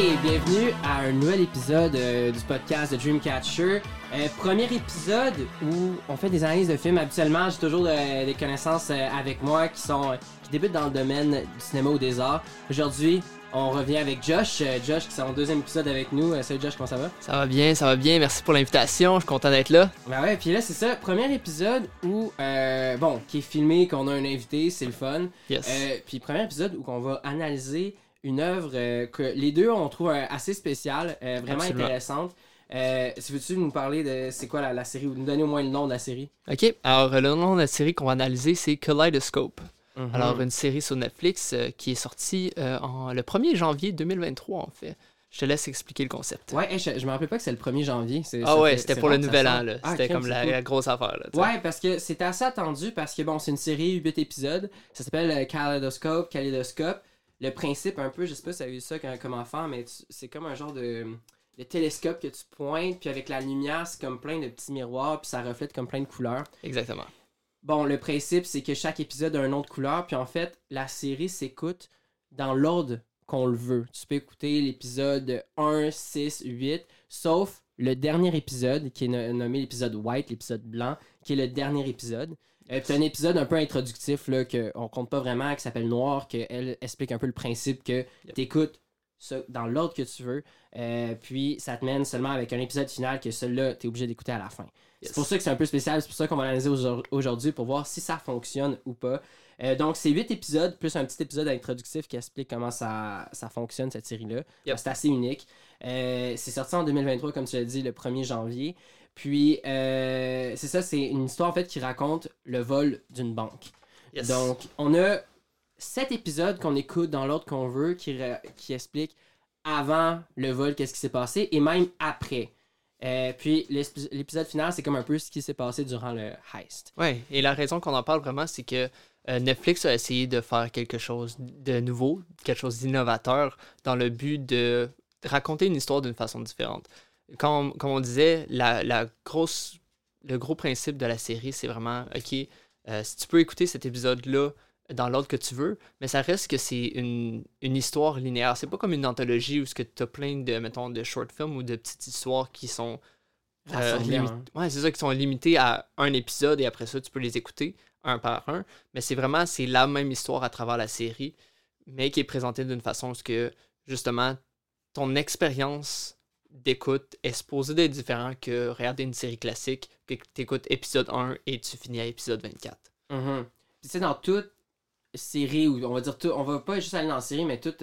Hey, bienvenue à un nouvel épisode du podcast de Dreamcatcher. Premier épisode où on fait des analyses de films. Habituellement, j'ai toujours des connaissances avec moi qui débutent dans le domaine du cinéma ou des arts. Aujourd'hui, on revient avec Josh. Josh qui est en deuxième épisode avec nous. Salut Josh, comment ça va? Ça va bien. Merci pour l'invitation. Je suis content d'être là. Ben ouais, puis là, c'est ça. Premier épisode où, qui est filmé, qu'on a un invité, c'est le fun. Yes. Puis premier épisode où on va analyser une œuvre que les deux on trouve assez spéciale, vraiment Absolument. Intéressante. Si veux-tu nous parler de c'est quoi la série, ou nous donner au moins le nom de la série? Ok, alors le nom de la série qu'on va analyser, c'est Kaleidoscope. Mm-hmm. Alors une série sur Netflix qui est sortie le 1er janvier 2023 en fait. Je te laisse expliquer le concept. Ouais, je me rappelle pas que c'est le 1er janvier. C'était pour le nouvel an. Là. C'était comme la grosse affaire. Là, ouais, parce que c'était assez attendu parce que bon, c'est une série 8 épisodes. Ça s'appelle Kaleidoscope. Le principe, un peu, je sais pas si t'as eu ça comme enfant, mais c'est comme un genre de télescope que tu pointes, puis avec la lumière, c'est comme plein de petits miroirs, puis ça reflète comme plein de couleurs. Exactement. Bon, le principe, c'est que chaque épisode a un nom de couleur, puis en fait, la série s'écoute dans l'ordre qu'on le veut. Tu peux écouter l'épisode 1, 6, 8, sauf le dernier épisode, qui est nommé l'épisode white, l'épisode blanc, qui est le dernier épisode. C'est un épisode un peu introductif là, qu'on compte pas vraiment, qui s'appelle Noir, qu'elle explique un peu le principe que t'écoutes ça dans l'ordre que tu veux, puis ça te mène seulement avec un épisode final que celui-là, t'es obligé d'écouter à la fin. Yes. C'est pour ça que c'est un peu spécial, c'est pour ça qu'on va l'analyser aujourd'hui pour voir si ça fonctionne ou pas. Donc c'est 8 épisodes, plus un petit épisode introductif qui explique comment ça fonctionne cette série-là. Yep. C'est assez unique. C'est sorti en 2023, comme tu l'as dit, le 1er janvier. Puis, c'est ça, c'est une histoire en fait qui raconte le vol d'une banque. Yes. Donc, on a 7 épisodes qu'on écoute dans l'ordre qu'on veut, qui explique avant le vol qu'est-ce qui s'est passé et même après. Puis, l'épisode final, c'est comme un peu ce qui s'est passé durant le heist. Oui, et la raison qu'on en parle vraiment, c'est que Netflix a essayé de faire quelque chose de nouveau, quelque chose d'innovateur, dans le but de raconter une histoire d'une façon différente. Comme on disait, le gros principe de la série, c'est vraiment, si tu peux écouter cet épisode-là dans l'ordre que tu veux, mais ça reste que c'est une histoire linéaire. C'est pas comme une anthologie où tu as plein de short films ou de petites histoires qui sont qui sont limitées à un épisode et après ça, tu peux les écouter un par un. Mais c'est la même histoire à travers la série, mais qui est présentée d'une façon où que, justement, ton expérience d'écoute est supposé d'être différent que regarder une série classique, que t'écoutes épisode 1 et tu finis à épisode 24. Mm-hmm. Puis tu sais, dans toute série, ou on va dire tout, on va pas juste aller dans la série, mais tout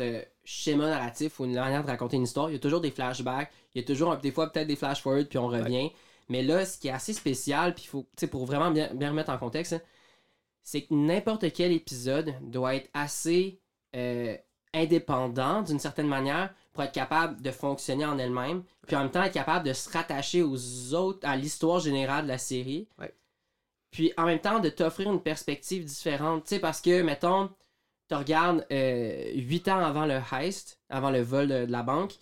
schéma narratif ou une manière de raconter une histoire, il y a toujours des flashbacks, il y a toujours des fois peut-être des flash-forward, puis on revient. Ouais. Mais là, ce qui est assez spécial, puis faut, pour vraiment bien remettre en contexte, hein, c'est que n'importe quel épisode doit être assez indépendant d'une certaine manière pour être capable de fonctionner en elle-même, puis en même temps être capable de se rattacher aux autres, à l'histoire générale de la série, ouais. Puis en même temps de t'offrir une perspective différente, tu sais, parce que, mettons, tu regardes 8 ans avant le heist, avant le vol de la banque,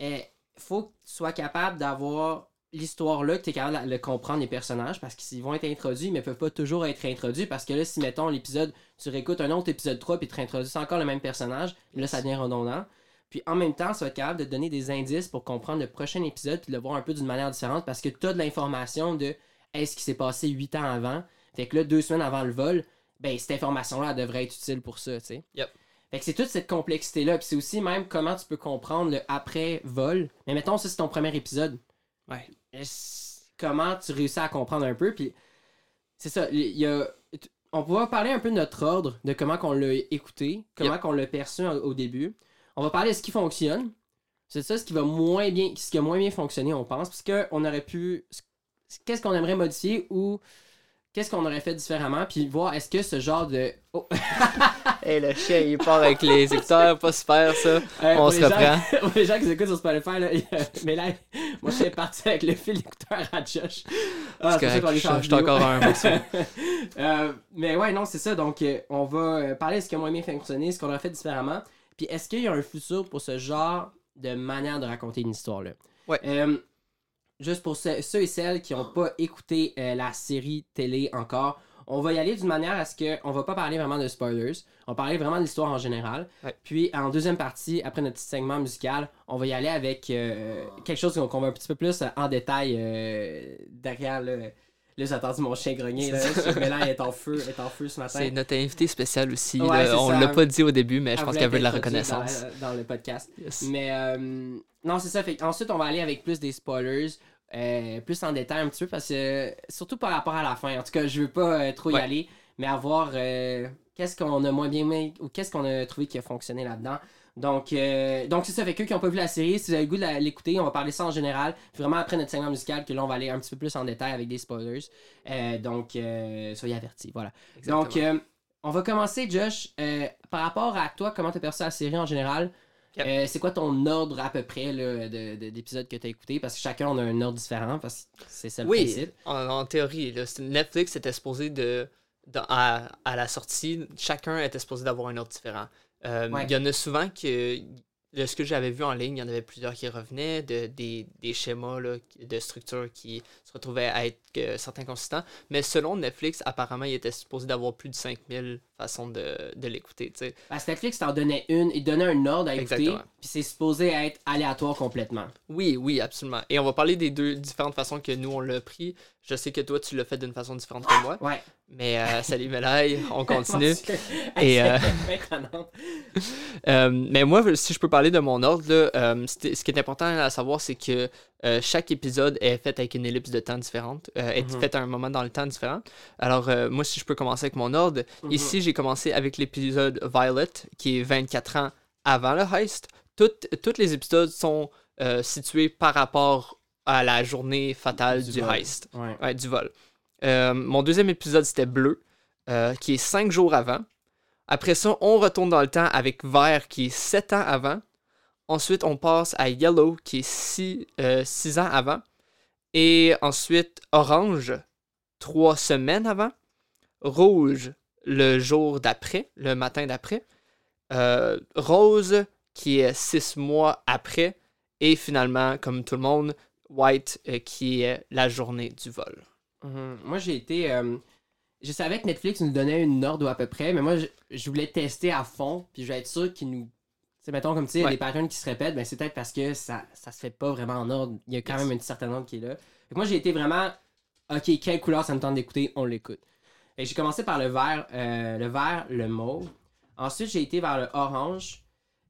il faut que tu sois capable d'avoir l'histoire-là, que tu es capable de comprendre les personnages, parce qu'ils vont être introduits, mais ils peuvent pas toujours être introduits, parce que là, si, mettons, l'épisode, tu réécoutes un autre épisode 3, puis tu réintroduis encore le même personnage, puis là, ça devient redondant. Puis en même temps, tu vas être capable de donner des indices pour comprendre le prochain épisode puis de le voir un peu d'une manière différente parce que tu as de l'information de ce qui s'est passé 8 ans avant. Fait que là, 2 semaines avant le vol, ben cette information-là elle devrait être utile pour ça, tu sais. Yep. Fait que c'est toute cette complexité-là. Puis c'est aussi même comment tu peux comprendre le après-vol. Mais mettons, ça c'est ton premier épisode. Ouais. Comment tu réussis à comprendre un peu. Puis c'est ça, on va parler un peu de notre ordre, de comment qu'on l'a écouté, comment qu'on l'a perçu au début. On va parler de ce qui fonctionne. C'est ça, ce qui a moins bien fonctionné, on pense. Parce qu'on aurait pu... Qu'est-ce qu'on aimerait modifier ou qu'est-ce qu'on aurait fait différemment? Puis voir, est-ce que ce genre de... Oh! Hey, le chien, il part avec les écouteurs. Pas super, ça. On se reprend. Pour les gens qui écoutent sur Spotify, là, mais là, moi, je suis parti avec le fil d'écouteur à Josh. Ah, c'est correct, je suis encore un morceau. Mais ouais, non, c'est ça. Donc, on va parler de ce qui a moins bien fonctionné, ce qu'on aurait fait différemment. Puis, est-ce qu'il y a un futur pour ce genre de manière de raconter une histoire-là? Ouais. Juste pour ceux et celles qui n'ont pas écouté la série télé encore, On va y aller d'une manière à ce qu'on va pas parler vraiment de spoilers. On va parler vraiment de l'histoire en général. Ouais. Puis, en deuxième partie, après notre petit segment musical, on va y aller avec quelque chose qu'on va un petit peu plus en détail derrière le... Là, j'ai entendu mon chien grogner, là. Mais là, elle est en feu, ce matin. C'est notre invité spécial aussi. Ouais, là. On l'a pas dit au début, mais je pense qu'elle veut de la reconnaissance. Dans le podcast. Yes. Mais non, c'est ça. Fait, ensuite, on va aller avec plus des spoilers, plus en détail un petit peu, parce que surtout par rapport à la fin. En tout cas, je veux pas trop y aller, mais avoir qu'est-ce qu'on a moins bien aimé ou qu'est-ce qu'on a trouvé qui a fonctionné là-dedans. Donc c'est ça, fait qu'eux qui n'ont pas vu la série, si vous avez le goût de l'écouter, on va parler ça en général, vraiment après notre segment musical, que là on va aller un petit peu plus en détail avec des spoilers, donc soyez avertis, voilà. Exactement. Donc on va commencer, Josh, par rapport à toi, comment t'as perçu la série en général, yep. C'est quoi ton ordre à peu près là, d'épisodes que t'as écouté, parce que chacun on a un ordre différent, parce que c'est ça le principe. Oui, en théorie, là, Netflix était supposé à la sortie, chacun était supposé d'avoir un ordre différent. Il y en a souvent que, de ce que j'avais vu en ligne, il y en avait plusieurs qui revenaient, des schémas là, de structure qui se retrouvaient à être certains consistants. Mais selon Netflix, apparemment, il était supposé d'avoir plus de 5000 façons de l'écouter. T'sais. Parce que Netflix t'en donnait une, il donnait un ordre à écouter, puis c'est supposé être aléatoire complètement. Oui, absolument. Et on va parler des deux différentes façons que nous, on l'a pris. Je sais que toi, tu l'as fait d'une façon différente que moi. Ouais. Mais salut Mélaille, on continue. Et, mais moi, si je peux parler de mon ordre, là, ce qui est important à savoir, c'est que chaque épisode est fait avec une ellipse de temps différente, est fait à un moment dans le temps différent. Alors, moi, si je peux commencer avec mon ordre, ici, j'ai commencé avec l'épisode Violet, qui est 24 ans avant le heist. Tous les épisodes sont situés par rapport à la journée fatale du heist, du vol. Mon deuxième épisode, c'était Bleu, qui est 5 jours avant. Après ça, on retourne dans le temps avec Vert, qui est 7 ans avant. Ensuite, on passe à Yellow, qui est 6 ans avant. Et ensuite, Orange, 3 semaines avant. Rouge, le jour d'après, le matin d'après. Rose, qui est 6 mois après. Et finalement, comme tout le monde, White, qui est la journée du vol. Moi, j'ai été... je savais que Netflix nous donnait une ordre à peu près, mais moi, je voulais tester à fond, puis je voulais être sûr qu'ils nous... Tu sais, mettons, comme tu sais, les patterns qui se répètent, ben c'est peut-être parce que ça se fait pas vraiment en ordre. Il y a quand même une certaine ordre qui est là. Donc, moi, j'ai été vraiment... OK, quelle couleur ça me tente d'écouter? On l'écoute. Et j'ai commencé par le vert, le mauve. Ensuite, j'ai été vers le orange.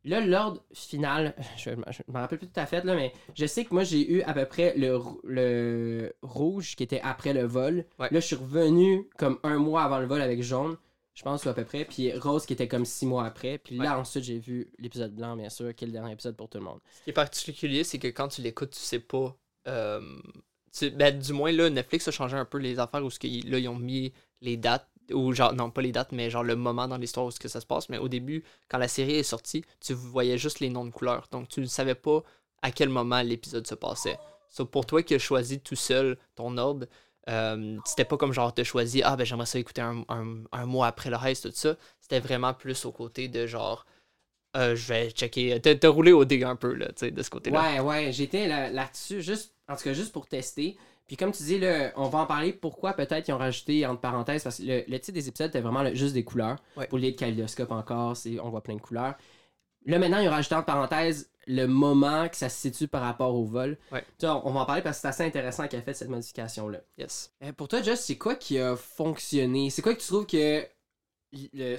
Là, l'ordre final, je m'en rappelle plus tout à fait, là, mais je sais que moi, j'ai eu à peu près le rouge qui était après le vol. Ouais. Là, je suis revenu comme un mois avant le vol avec jaune, je pense, ou à peu près. Puis rose qui était comme 6 mois après. Puis là, ensuite, j'ai vu l'épisode blanc, bien sûr, qui est le dernier épisode pour tout le monde. Ce qui est particulier, c'est que quand tu l'écoutes, tu sais pas... Ben, du moins, là, Netflix a changé un peu les affaires où là, ils ont mis les dates. Ou genre, non, pas les dates, mais genre le moment dans l'histoire où ce que ça se passe. Mais au début, quand la série est sortie, tu voyais juste les noms de couleurs. Donc, tu ne savais pas à quel moment l'épisode se passait. So, pour toi qui as choisi tout seul ton ordre, c'était pas comme genre, t'as choisi, ah ben j'aimerais ça écouter un mois après le reste, tout ça. C'était vraiment plus au côté de genre, je vais checker. T'as roulé au dé un peu, là, tu sais, de ce côté-là. Ouais, j'étais là-dessus, juste, en tout cas, juste pour tester. Puis comme tu dis, là, on va en parler pourquoi peut-être ils ont rajouté, entre parenthèses, parce que le titre des épisodes était vraiment juste des couleurs. Ouais. Pour les Kaleidoscope encore, on voit plein de couleurs. Là, maintenant, ils ont rajouté, entre parenthèses, le moment que ça se situe par rapport au vol. Ouais. Tu vois, on va en parler parce que c'est assez intéressant qu'il a fait cette modification-là. Yes. Pour toi, Josh, c'est quoi qui a fonctionné? C'est quoi que tu trouves que la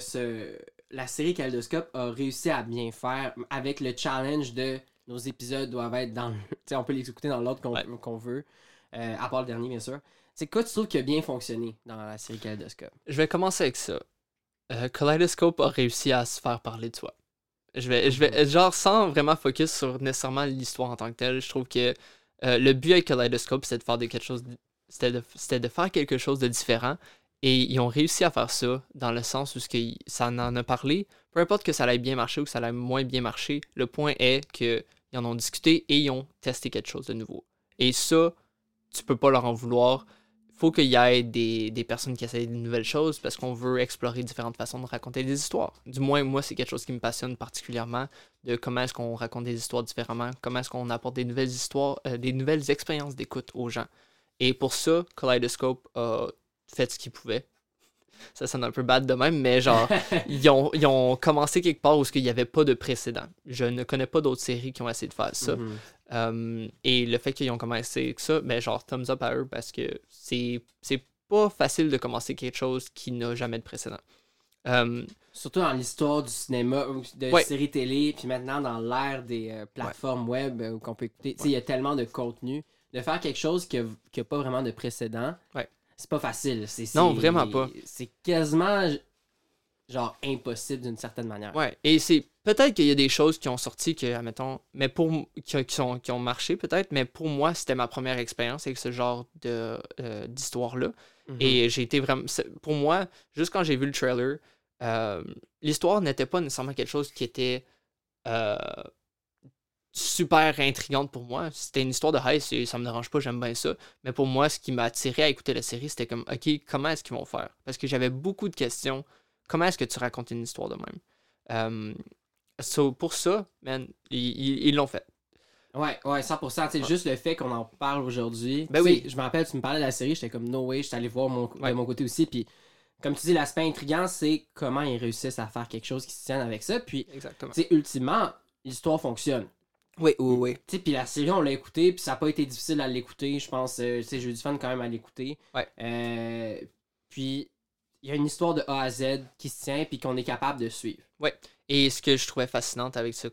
série Kaleidoscope a réussi à bien faire avec le challenge de nos épisodes doivent être dans... Tu sais, on peut les écouter dans l'ordre qu'on veut. À part le dernier, bien sûr. C'est quoi tu trouves qui a bien fonctionné dans la série Kaleidoscope? Je vais commencer avec ça. Kaleidoscope a réussi à se faire parler de soi. Je vais genre, sans vraiment focus sur nécessairement l'histoire en tant que telle, je trouve que le but avec Kaleidoscope, c'était de faire quelque chose de différent. Et ils ont réussi à faire ça dans le sens où ça en a parlé. Peu importe que ça allait bien marcher ou que ça allait moins bien marcher, le point est qu'ils en ont discuté et ils ont testé quelque chose de nouveau. Et ça... tu peux pas leur en vouloir. Faut qu'il y ait des personnes qui essayent de nouvelles choses parce qu'on veut explorer différentes façons de raconter des histoires. Du moins, moi, c'est quelque chose qui me passionne particulièrement, de comment est-ce qu'on raconte des histoires différemment, comment est-ce qu'on apporte des nouvelles histoires, des nouvelles expériences d'écoute aux gens. Et pour ça, Kaleidoscope a fait ce qu'il pouvait. ça sonne un peu bad de même, mais genre, ils ont commencé quelque part où il n'y avait pas de précédent. Je ne connais pas d'autres séries qui ont essayé de faire ça. Mm-hmm. Et le fait qu'ils ont commencé avec ça, ben genre, thumbs up à eux, parce que c'est pas facile de commencer quelque chose qui n'a jamais de précédent. Surtout dans l'histoire du cinéma, de séries télé, puis maintenant dans l'ère des plateformes web où qu'on peut écouter. Tu sais, il y a tellement de contenu. De faire quelque chose qui n'a pas vraiment de précédent, c'est pas facile. Non, vraiment pas. C'est quasiment genre impossible d'une certaine manière. Ouais, et c'est peut-être qu'il y a des choses qui ont sorti que, admettons, mais qui ont marché peut-être, mais pour moi, c'était ma première expérience avec ce genre d'histoire-là. Mm-hmm. Et j'ai été vraiment. Pour moi, juste quand j'ai vu le trailer, l'histoire n'était pas nécessairement quelque chose qui était super intrigante pour moi. C'était une histoire de « hey, ça me dérange pas, j'aime bien ça ». Mais pour moi, ce qui m'a attiré à écouter la série, c'était comme « ok, comment est-ce qu'ils vont faire ?» Parce que j'avais beaucoup de questions. Comment est-ce que tu racontes une histoire de même? Pour ça, man, ils l'ont fait. Ouais, 100%. C'est juste le fait qu'on en parle aujourd'hui. Ben oui. Je me rappelle, tu me parlais de la série, j'étais comme « no way », j'étais allé voir de mon côté aussi. Puis comme tu dis, l'aspect intriguant, c'est comment ils réussissent à faire quelque chose qui se tienne avec ça. Puis, ultimement, l'histoire fonctionne. Oui. Tu sais, puis la série, on l'a écoutée, puis ça n'a pas été difficile à l'écouter, je pense. Tu sais, j'ai eu du fun quand même à l'écouter. Ouais. Puis, il y a une histoire de A à Z qui se tient, puis qu'on est capable de suivre. Oui. Et ce que je trouvais fascinant avec ce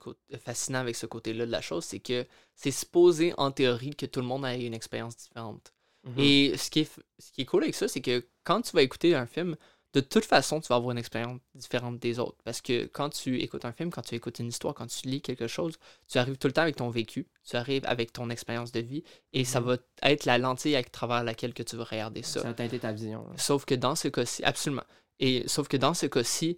côté-là de la chose, c'est que c'est supposé, en théorie, que tout le monde ait une expérience différente. Mm-hmm. Et ce qui est cool avec ça, c'est que quand tu vas écouter un film, de toute façon, tu vas avoir une expérience différente des autres. Parce que quand tu écoutes un film, quand tu écoutes une histoire, quand tu lis quelque chose, tu arrives tout le temps avec ton vécu, tu arrives avec ton expérience de vie, et ça va être la lentille à travers laquelle que tu vas regarder ça. Ça va teinter ta vision. Là. Sauf que dans ce cas-ci,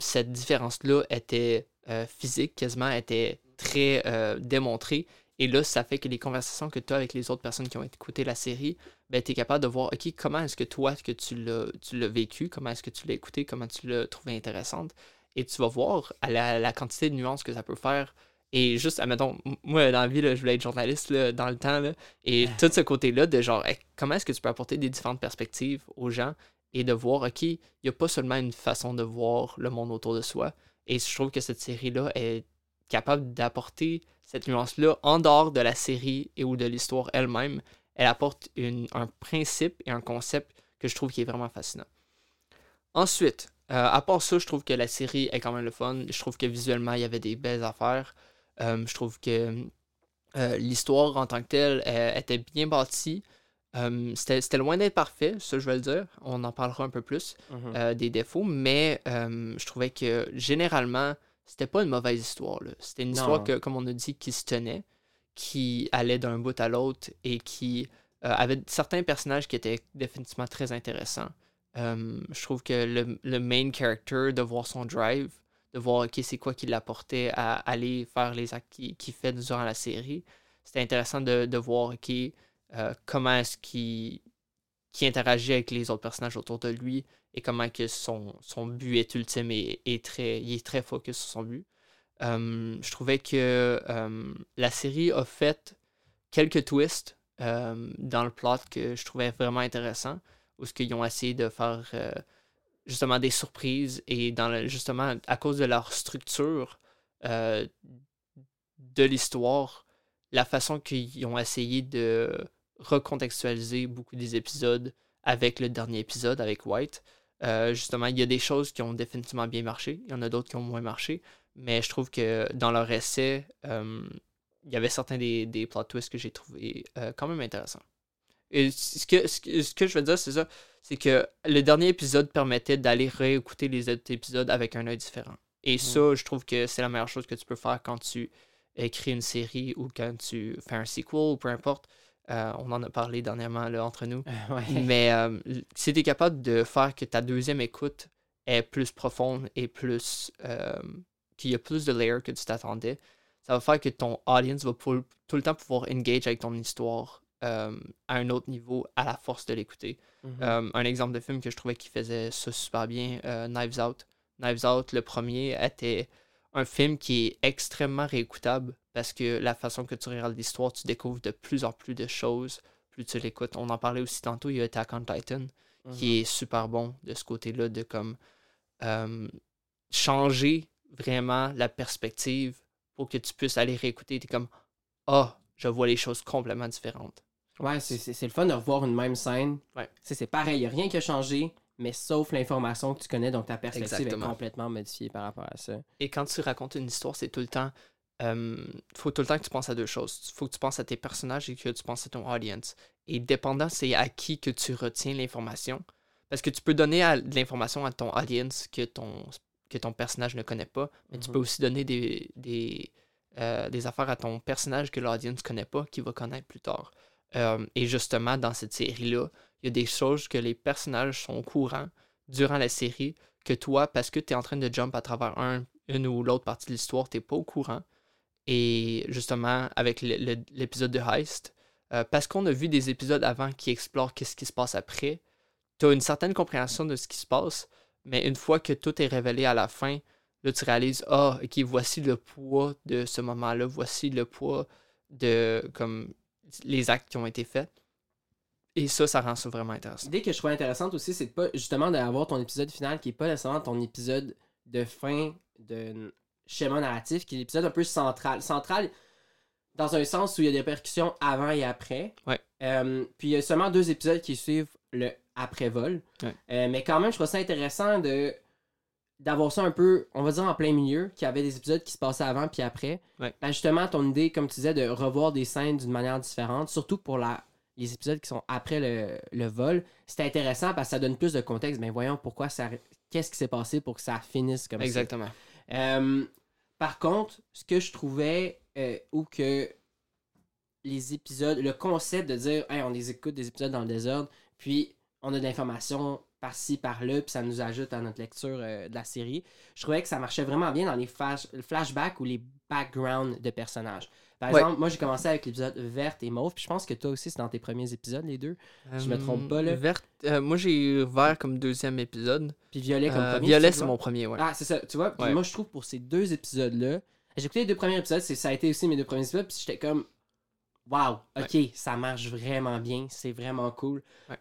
cette différence-là était physique, quasiment était très démontrée. Et là, ça fait que les conversations que tu as avec les autres personnes qui ont écouté la série, ben, tu es capable de voir, ok, comment est-ce que toi, que tu l'as vécu, comment est-ce que tu l'as écouté, comment tu l'as trouvé intéressante. Et tu vas voir à la quantité de nuances que ça peut faire. Et juste, admettons, moi, dans la vie, là, je voulais être journaliste là, dans le temps. Là, et tout ce côté-là de genre, hey, comment est-ce que tu peux apporter des différentes perspectives aux gens et de voir, ok, il n'y a pas seulement une façon de voir le monde autour de soi. Et je trouve que cette série-là est capable d'apporter cette nuance-là, en dehors de la série et ou de l'histoire elle-même. Elle apporte un principe et un concept que je trouve qui est vraiment fascinant. Ensuite, à part ça, je trouve que la série est quand même le fun. Je trouve que visuellement, il y avait des belles affaires. Je trouve que l'histoire en tant que telle était bien bâtie. C'était loin d'être parfait, ça je vais le dire. On en parlera un peu plus des défauts, mais je trouvais que généralement, c'était pas une mauvaise histoire. Là. C'était une histoire que, comme on a dit, qui se tenait, qui allait d'un bout à l'autre et qui avait certains personnages qui étaient définitivement très intéressants. Je trouve que le main character, de voir son drive, de voir c'est quoi qui l'apportait à aller faire les actes qu'il fait durant la série, c'était intéressant de voir comment est-ce qu'il interagit avec les autres personnages autour de lui. Et comment que son but est ultime il est très focus sur son but. Je trouvais que la série a fait quelques twists dans le plot que je trouvais vraiment intéressant, où ils ont essayé de faire justement des surprises et justement à cause de leur structure de l'histoire, la façon qu'ils ont essayé de recontextualiser beaucoup des épisodes avec le dernier épisode, avec White. Justement, il y a des choses qui ont définitivement bien marché, il y en a d'autres qui ont moins marché, mais je trouve que dans leur essai, il y avait certains des plot twists que j'ai trouvé quand même intéressants. Et ce que je veux dire, c'est que le dernier épisode permettait d'aller réécouter les autres épisodes avec un œil différent. Et ça, je trouve que c'est la meilleure chose que tu peux faire quand tu écris une série ou quand tu fais un sequel ou peu importe. On en a parlé dernièrement là, entre nous, mais si tu es capable de faire que ta deuxième écoute est plus profonde et plus qu'il y a plus de layers que tu t'attendais, ça va faire que ton audience va tout le temps pouvoir engage avec ton histoire à un autre niveau à la force de l'écouter. Mm-hmm. Un exemple de film que je trouvais qui faisait ça super bien, Knives Out. Knives Out, le premier, était un film qui est extrêmement réécoutable parce que la façon que tu regardes l'histoire, tu découvres de plus en plus de choses, plus tu l'écoutes. On en parlait aussi tantôt, il y a Attack on Titan, qui est super bon de ce côté-là, de comme changer vraiment la perspective pour que tu puisses aller réécouter. T'es comme « Ah, je vois les choses complètement différentes. » Ouais, c'est le fun de revoir une même scène. Ouais. C'est pareil, il n'y a rien qui a changé, mais sauf l'information que tu connais, donc ta perspective est complètement modifiée par rapport à ça. Et quand tu racontes une histoire, c'est tout le temps... faut tout le temps que tu penses à deux choses. Faut que tu penses à tes personnages et que tu penses à ton audience. Et dépendant, c'est à qui que tu retiens l'information. Parce que tu peux donner de l'information à ton audience que ton personnage ne connaît pas, mais tu peux aussi donner des affaires à ton personnage que l'audience ne connaît pas, qu'il va connaître plus tard. Et justement, dans cette série-là, il y a des choses que les personnages sont au courant durant la série que toi, parce que tu es en train de jump à travers une ou l'autre partie de l'histoire, tu n'es pas au courant. Et justement, avec l'épisode de Heist, parce qu'on a vu des épisodes avant qui explorent qu'est-ce qui se passe après, tu as une certaine compréhension de ce qui se passe, mais une fois que tout est révélé à la fin, là, tu réalises « Ah, ok, voici le poids de ce moment-là, voici le poids de comme les actes qui ont été faits. » Et ça rend ça vraiment intéressant. L'idée que je trouve intéressante aussi, c'est de pas justement d'avoir ton épisode final qui n'est pas nécessairement ton épisode de fin de schéma narratif, qui est l'épisode un peu central. Central dans un sens où il y a des répercussions avant et après. Ouais. Puis il y a seulement 2 épisodes qui suivent le après-vol. Ouais. Mais quand même, je trouve ça intéressant d'avoir ça un peu, on va dire en plein milieu, qu'il y avait des épisodes qui se passaient avant puis après. Ouais. Ben justement, ton idée, comme tu disais, de revoir des scènes d'une manière différente, surtout pour les épisodes qui sont après le vol, c'est intéressant parce que ça donne plus de contexte. Ben voyons pourquoi qu'est-ce qui s'est passé pour que ça finisse comme ça. Exactement. Par contre, ce que je trouvais ou que les épisodes, le concept de dire hey, on les écoute des épisodes dans le désordre, puis on a de l'information par-ci, par-là, puis ça nous ajoute à notre lecture de la série, je trouvais que ça marchait vraiment bien dans les flashbacks ou les backgrounds de personnages. Par exemple, moi j'ai commencé avec l'épisode Verte et Mauve, puis je pense que toi aussi c'est dans tes premiers épisodes, les deux. Je me trompe pas là. Verte, moi j'ai eu Vert comme deuxième épisode. Puis Violet comme premier. Violet c'est mon premier, ouais. Ah, c'est ça, tu vois. Puis moi je trouve pour ces 2 épisodes-là, j'ai écouté les 2 premiers épisodes, ça a été aussi mes 2 premiers épisodes, puis j'étais comme waouh, ok, ça marche vraiment bien, c'est vraiment cool. Ouais.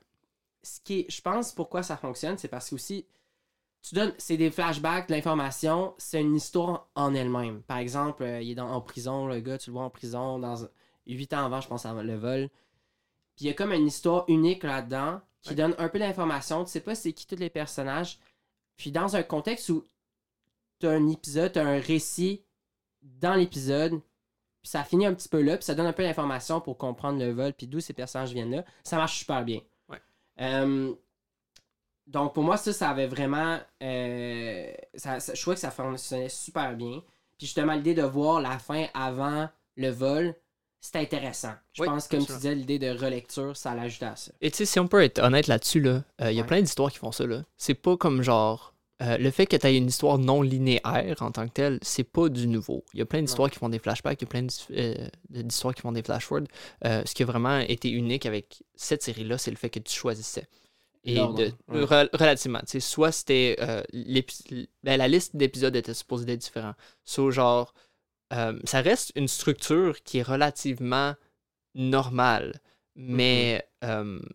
Ce qui est, je pense, pourquoi ça fonctionne, c'est parce que aussi, c'est des flashbacks, de l'information, c'est une histoire en elle-même. Par exemple, il est en prison, le gars, tu le vois en prison, dans 8 ans avant, je pense, avant le vol. Puis il y a comme une histoire unique là-dedans qui donne un peu d'informations. Tu sais pas c'est qui tous les personnages. Puis dans un contexte où t'as un épisode, t'as un récit dans l'épisode, puis ça finit un petit peu là, puis ça donne un peu d'informations pour comprendre le vol, puis d'où ces personnages viennent là. Ça marche super bien. Ouais. Donc, pour moi, ça avait vraiment... je trouvais que ça fonctionnait super bien. Puis justement, l'idée de voir la fin avant le vol, c'était intéressant. Je pense, comme tu disais, l'idée de relecture, ça l'ajoute à ça. Et tu sais, si on peut être honnête là-dessus, y a plein d'histoires qui font ça. Là. C'est pas comme genre... le fait que tu aies une histoire non linéaire en tant que telle, c'est pas du nouveau. Il y a plein d'histoires qui font des flashbacks, il y a plein d'histoires qui font des flash-forwards. Ce qui a vraiment été unique avec cette série-là, c'est le fait que tu choisissais. Et relativement, tu sais, soit c'était la liste d'épisodes était supposée d'être différente. So, genre, ça reste une structure qui est relativement normale, mais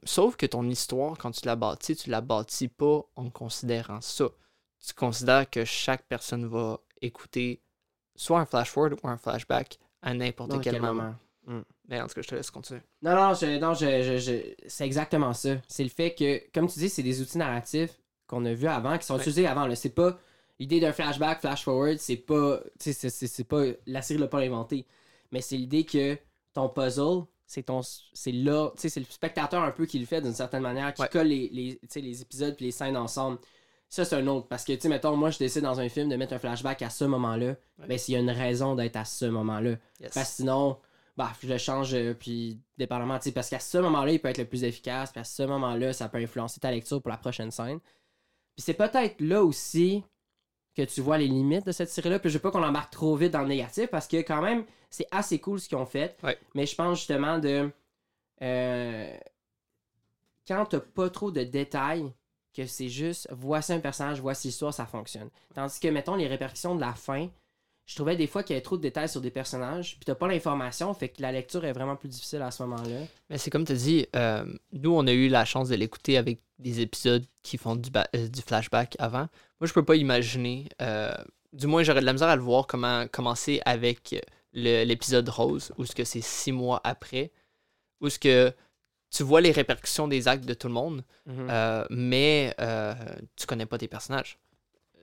sauf que ton histoire, quand tu la bâtis pas en considérant ça. Tu considères que chaque personne va écouter soit un flash-forward ou un flashback à n'importe quel moment. Mais en tout cas, je te laisse continuer. C'est exactement ça. C'est le fait que, comme tu dis, c'est des outils narratifs qu'on a vus avant, qui sont utilisés avant. Là. C'est pas l'idée d'un flashback, flash forward, c'est pas la série l'a pas inventé. Mais c'est l'idée que ton puzzle, c'est là, c'est le spectateur un peu qui le fait d'une certaine manière, qui colle les épisodes et les scènes ensemble. Ça, c'est un autre. Parce que, tu sais, mettons, moi, je décide dans un film de mettre un flashback à ce moment-là, ben, s'il y a une raison d'être à ce moment-là. Yes. Parce que sinon... Bah, je le change, puis dépendamment, tu sais, parce qu'à ce moment-là, il peut être le plus efficace, puis à ce moment-là, ça peut influencer ta lecture pour la prochaine scène. Puis c'est peut-être là aussi que tu vois les limites de cette série-là, puis je veux pas qu'on embarque trop vite dans le négatif, parce que quand même, c'est assez cool ce qu'ils ont fait, mais je pense justement de... quand t'as pas trop de détails, que c'est juste, voici un personnage, voici l'histoire, ça fonctionne. Tandis que, mettons, les répercussions de la fin... Je trouvais des fois qu'il y avait trop de détails sur des personnages, puis t'as pas l'information, fait que la lecture est vraiment plus difficile à ce moment-là. Mais c'est comme tu dis, nous on a eu la chance de l'écouter avec des épisodes qui font du flashback avant. Moi, je peux pas imaginer... du moins, j'aurais de la misère à le voir comment commencer avec l'épisode Rose, où c'est 6 mois après, où ce que tu vois les répercussions des actes de tout le monde, mais tu connais pas tes personnages.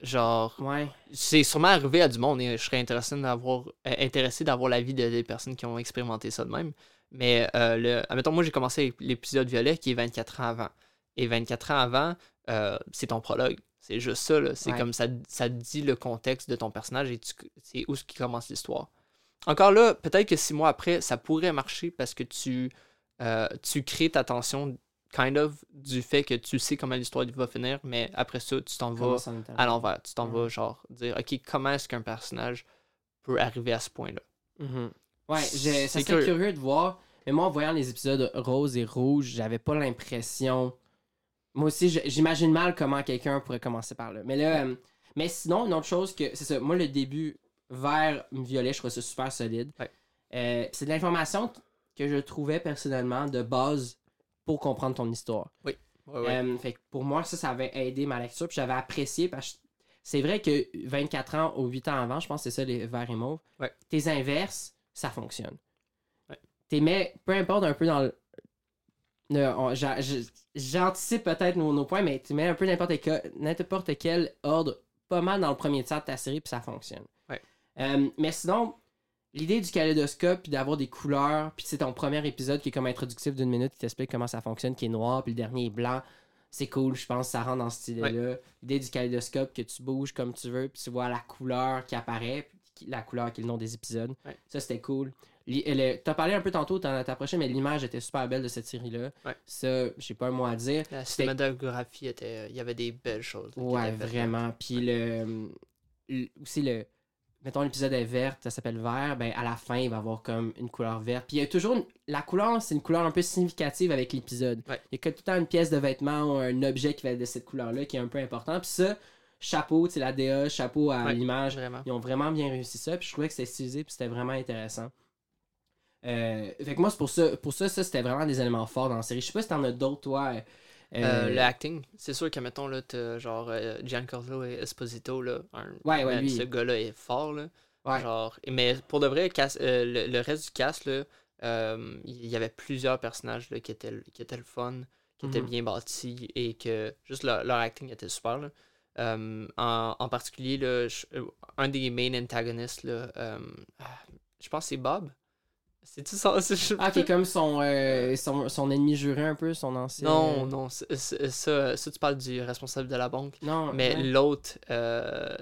Genre, ouais. C'est sûrement arrivé à du monde et je serais intéressé d'avoir l'avis des personnes qui ont expérimenté ça de même. Mais, admettons, moi j'ai commencé avec l'épisode Violet qui est 24 ans avant. Et 24 ans avant, c'est ton prologue. C'est juste ça, là. C'est comme ça dit le contexte de ton personnage et c'est où qui commence l'histoire. Encore là, peut-être que 6 mois après, ça pourrait marcher parce que tu crées ta tension kind of du fait que tu sais comment l'histoire va finir, mais après ça, tu t'en vas à l'envers. Tu t'en vas genre dire, OK, comment est-ce qu'un personnage peut arriver à ce point-là? Mm-hmm. Ouais, ça serait curieux de voir. Mais moi, en voyant les épisodes Rose et Rouge, j'avais pas l'impression... Moi aussi, j'imagine mal comment quelqu'un pourrait commencer par là. Mais là, mais sinon, une autre chose que... C'est ça, moi, le début vers Violet, je trouvais ça super solide. Ouais. C'est de l'information que je trouvais personnellement de base pour comprendre ton histoire. Oui. Ouais. Fait que pour moi, ça avait aidé ma lecture. Puis j'avais apprécié parce que c'est vrai que 24 ans ou 8 ans avant, je pense que c'est ça, les verts et mauves, tes inverses, ça fonctionne. Ouais. T'es mais peu importe un peu dans le... J'anticipe peut-être nos points, mais tu mets un peu n'importe quel ordre, pas mal dans le premier tiers de ta série, puis ça fonctionne. Ouais. Mais sinon, l'idée du kaléidoscope, puis d'avoir des couleurs, puis c'est ton premier épisode qui est comme introductif d'1 minute, qui t'explique comment ça fonctionne, qui est noir, puis le dernier est blanc, c'est cool, je pense, ça rentre dans ce style-là. Ouais. L'idée du kaléidoscope, que tu bouges comme tu veux, puis tu vois la couleur qui apparaît, puis la couleur qui est le nom des épisodes. Ouais. Ça, c'était cool. T'as parlé un peu tantôt, t'en as approché, mais l'image était super belle de cette série-là. Ouais. Ça, j'ai pas un mot à dire. La cinématographie il y avait des belles choses. Ouais, vraiment. Puis aussi mettons l'épisode est verte, ça s'appelle vert, ben à la fin, il va avoir comme une couleur verte. Puis il y a toujours la couleur, c'est une couleur un peu significative avec l'épisode. Ouais. Il y a que tout le temps une pièce de vêtement ou un objet qui va être de cette couleur-là qui est un peu important. Puis ça, chapeau, tu sais, la DA, chapeau à l'image. Vraiment. Ils ont vraiment bien réussi ça. Puis je trouvais que c'était utilisé, puis c'était vraiment intéressant. Fait que moi, c'est pour ça, c'était vraiment des éléments forts dans la série. Je sais pas si t'en as d'autres, toi. Le acting, c'est sûr que, mettons, là, genre Giancarlo Esposito, là, lui. Ce gars-là est fort, là. Ouais. Genre, mais pour de vrai, le reste du cast, là, il y avait plusieurs personnages là, qui étaient le fun, qui étaient bien bâtis et que juste leur acting était super, là. En particulier, là, un des main antagonistes, là, je pense que c'est Bob. C'est-tu qui est comme son ennemi juré un peu, son ancien... Non, ça, tu parles du responsable de la banque. Non. Mais l'autre,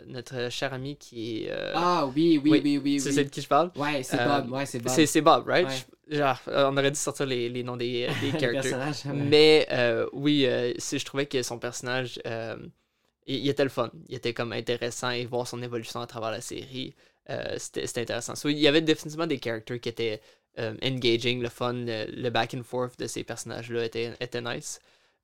notre cher ami qui est... Ah, oui. C'est de qui je parle? Ouais, c'est Bob. Ouais, c'est Bob. C'est Bob, right? Ouais. Genre, on aurait dû sortir les noms des characters. Ouais. Mais je trouvais que son personnage, il était le fun. Il était comme intéressant et voir son évolution à travers la série... c'était intéressant. So, il y avait définitivement des characters qui étaient engaging, le fun, le back and forth de ces personnages-là était nice.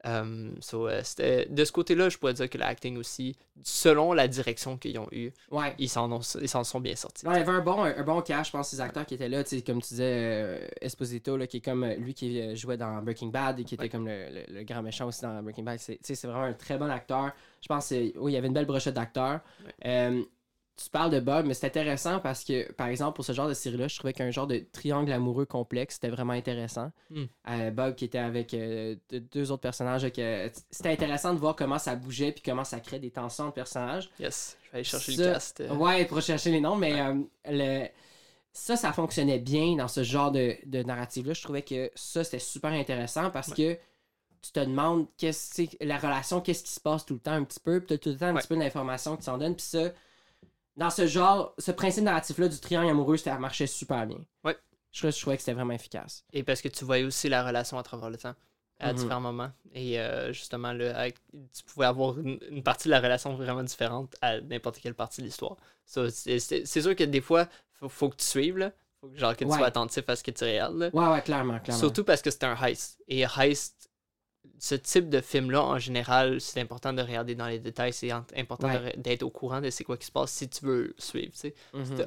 C'était, de ce côté-là, je pourrais dire que l'acting aussi, selon la direction qu'ils ont eue, ils s'en sont bien sortis. Ouais, il y avait un bon cast, je pense, ces acteurs qui étaient là, comme tu disais, Esposito, là, qui est comme lui qui jouait dans Breaking Bad et qui était comme le grand méchant aussi dans Breaking Bad. C'est vraiment un très bon acteur. Je pense il y avait une belle brochette d'acteurs. Ouais. Tu parles de Bob, mais c'est intéressant parce que, par exemple, pour ce genre de série-là, je trouvais qu'un genre de triangle amoureux complexe, c'était vraiment intéressant. Mm. Bob qui était avec deux autres personnages. C'était intéressant de voir comment ça bougeait puis comment ça crée des tensions de personnages. Yes, je vais aller chercher le cast. Ouais, pour chercher les noms, mais ça fonctionnait bien dans ce genre de narrative-là. Je trouvais que ça, c'était super intéressant parce que tu te demandes la relation, qu'est-ce qui se passe tout le temps un petit peu, puis tu as tout le temps un petit peu d'informations que tu en donnes, puis ça... Dans ce genre, ce principe narratif-là du triangle amoureux, ça marchait super bien. Oui. Je trouvais que c'était vraiment efficace. Et parce que tu voyais aussi la relation à travers le temps, à différents moments. Et justement, tu pouvais avoir une partie de la relation vraiment différente à n'importe quelle partie de l'histoire. So, c'est sûr que des fois, faut que tu suives, là. Faut que, genre que tu sois attentif à ce que tu regardes. Là. Ouais, clairement. Surtout parce que c'est un heist. Et heist, ce type de film-là, en général, c'est important de regarder dans les détails, c'est important d'être au courant de c'est quoi qui se passe si tu veux suivre. C'est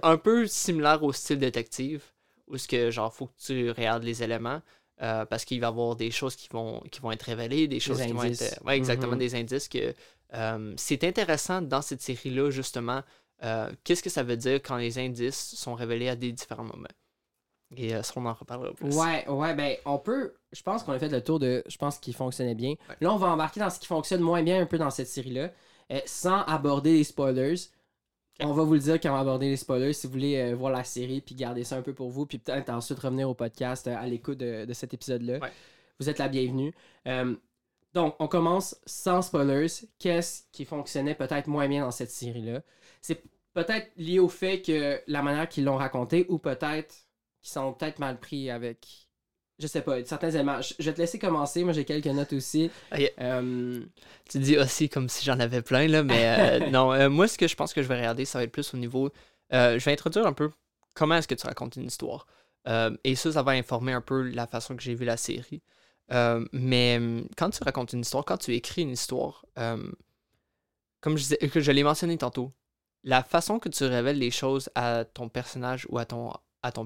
un peu similaire au style détective, où il faut que tu regardes les éléments, parce qu'il va y avoir des choses qui vont être révélées, des choses qui vont être... Oui, exactement, des indices. C'est intéressant dans cette série-là, justement, qu'est-ce que ça veut dire quand les indices sont révélés à des différents moments. Et ça, on en reparlera plus. Ouais, ben on peut... Je pense qu'on a fait le tour de... Je pense qu'il fonctionnait bien. Ouais. Là, on va embarquer dans ce qui fonctionne moins bien un peu dans cette série-là, sans aborder les spoilers. Okay. On va vous le dire quand on va aborder les spoilers, si vous voulez voir la série, puis garder ça un peu pour vous, puis peut-être ensuite revenir au podcast à l'écoute de cet épisode-là. Ouais. Vous êtes la bienvenue. Donc, on commence sans spoilers. Qu'est-ce qui fonctionnait peut-être moins bien dans cette série-là? C'est peut-être lié au fait que la manière qu'ils l'ont raconté, ou peut-être qu'ils sont peut-être mal pris avec... Je sais pas, certains éléments. Je vais te laisser commencer. Moi, j'ai quelques notes aussi. Okay. Tu dis aussi comme si j'en avais plein, là, mais non. Moi, ce que je pense que je vais regarder, ça va être plus au niveau... je vais introduire un peu comment est-ce que tu racontes une histoire. Et ça va informer un peu la façon que j'ai vu la série. Mais quand tu racontes une histoire, quand tu écris une histoire, comme je l'ai mentionné tantôt, la façon que tu révèles les choses à ton personnage ou à ton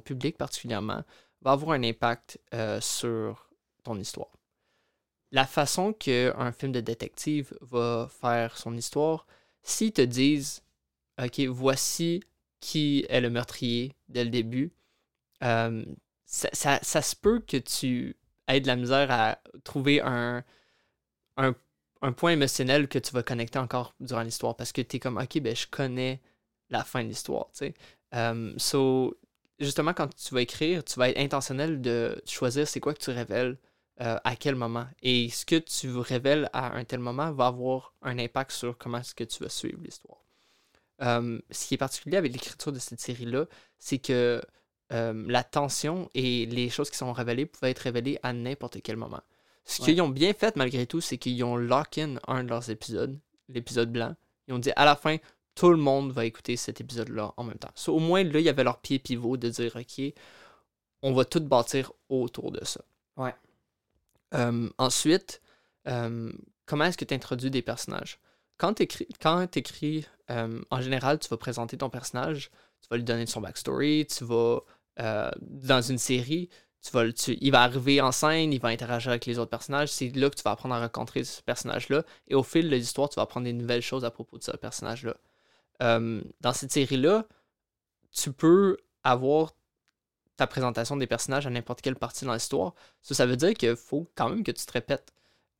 public particulièrement... va avoir un impact sur ton histoire. La façon qu'un film de détective va faire son histoire, s'ils te disent « Ok, voici qui est le meurtrier dès le début », ça se peut que tu aies de la misère à trouver un point émotionnel que tu vas connecter encore durant l'histoire, parce que tu es comme « Ok, ben je connais la fin de l'histoire. » Justement, quand tu vas écrire, tu vas être intentionnel de choisir c'est quoi que tu révèles, à quel moment. Et ce que tu révèles à un tel moment va avoir un impact sur comment est-ce que tu vas suivre l'histoire. Ce qui est particulier avec l'écriture de cette série-là, c'est que la tension et les choses qui sont révélées pouvaient être révélées à n'importe quel moment. Ce qu'ils ont bien fait malgré tout, c'est qu'ils ont lock-in un de leurs épisodes, l'épisode blanc. Ils ont dit à la fin... Tout le monde va écouter cet épisode-là en même temps. So, au moins, là, il y avait leur pied pivot de dire, OK, on va tout bâtir autour de ça. Ouais. Ensuite, comment est-ce que tu introduis des personnages? Quand tu écris, en général, tu vas présenter ton personnage, tu vas lui donner son backstory, tu vas, dans une série, il va arriver en scène, il va interagir avec les autres personnages. C'est là que tu vas apprendre à rencontrer ce personnage-là. Et au fil de l'histoire, tu vas apprendre des nouvelles choses à propos de ce personnage-là. Dans cette série-là, tu peux avoir ta présentation des personnages à n'importe quelle partie dans l'histoire. Ça veut dire qu'il faut quand même que tu te répètes.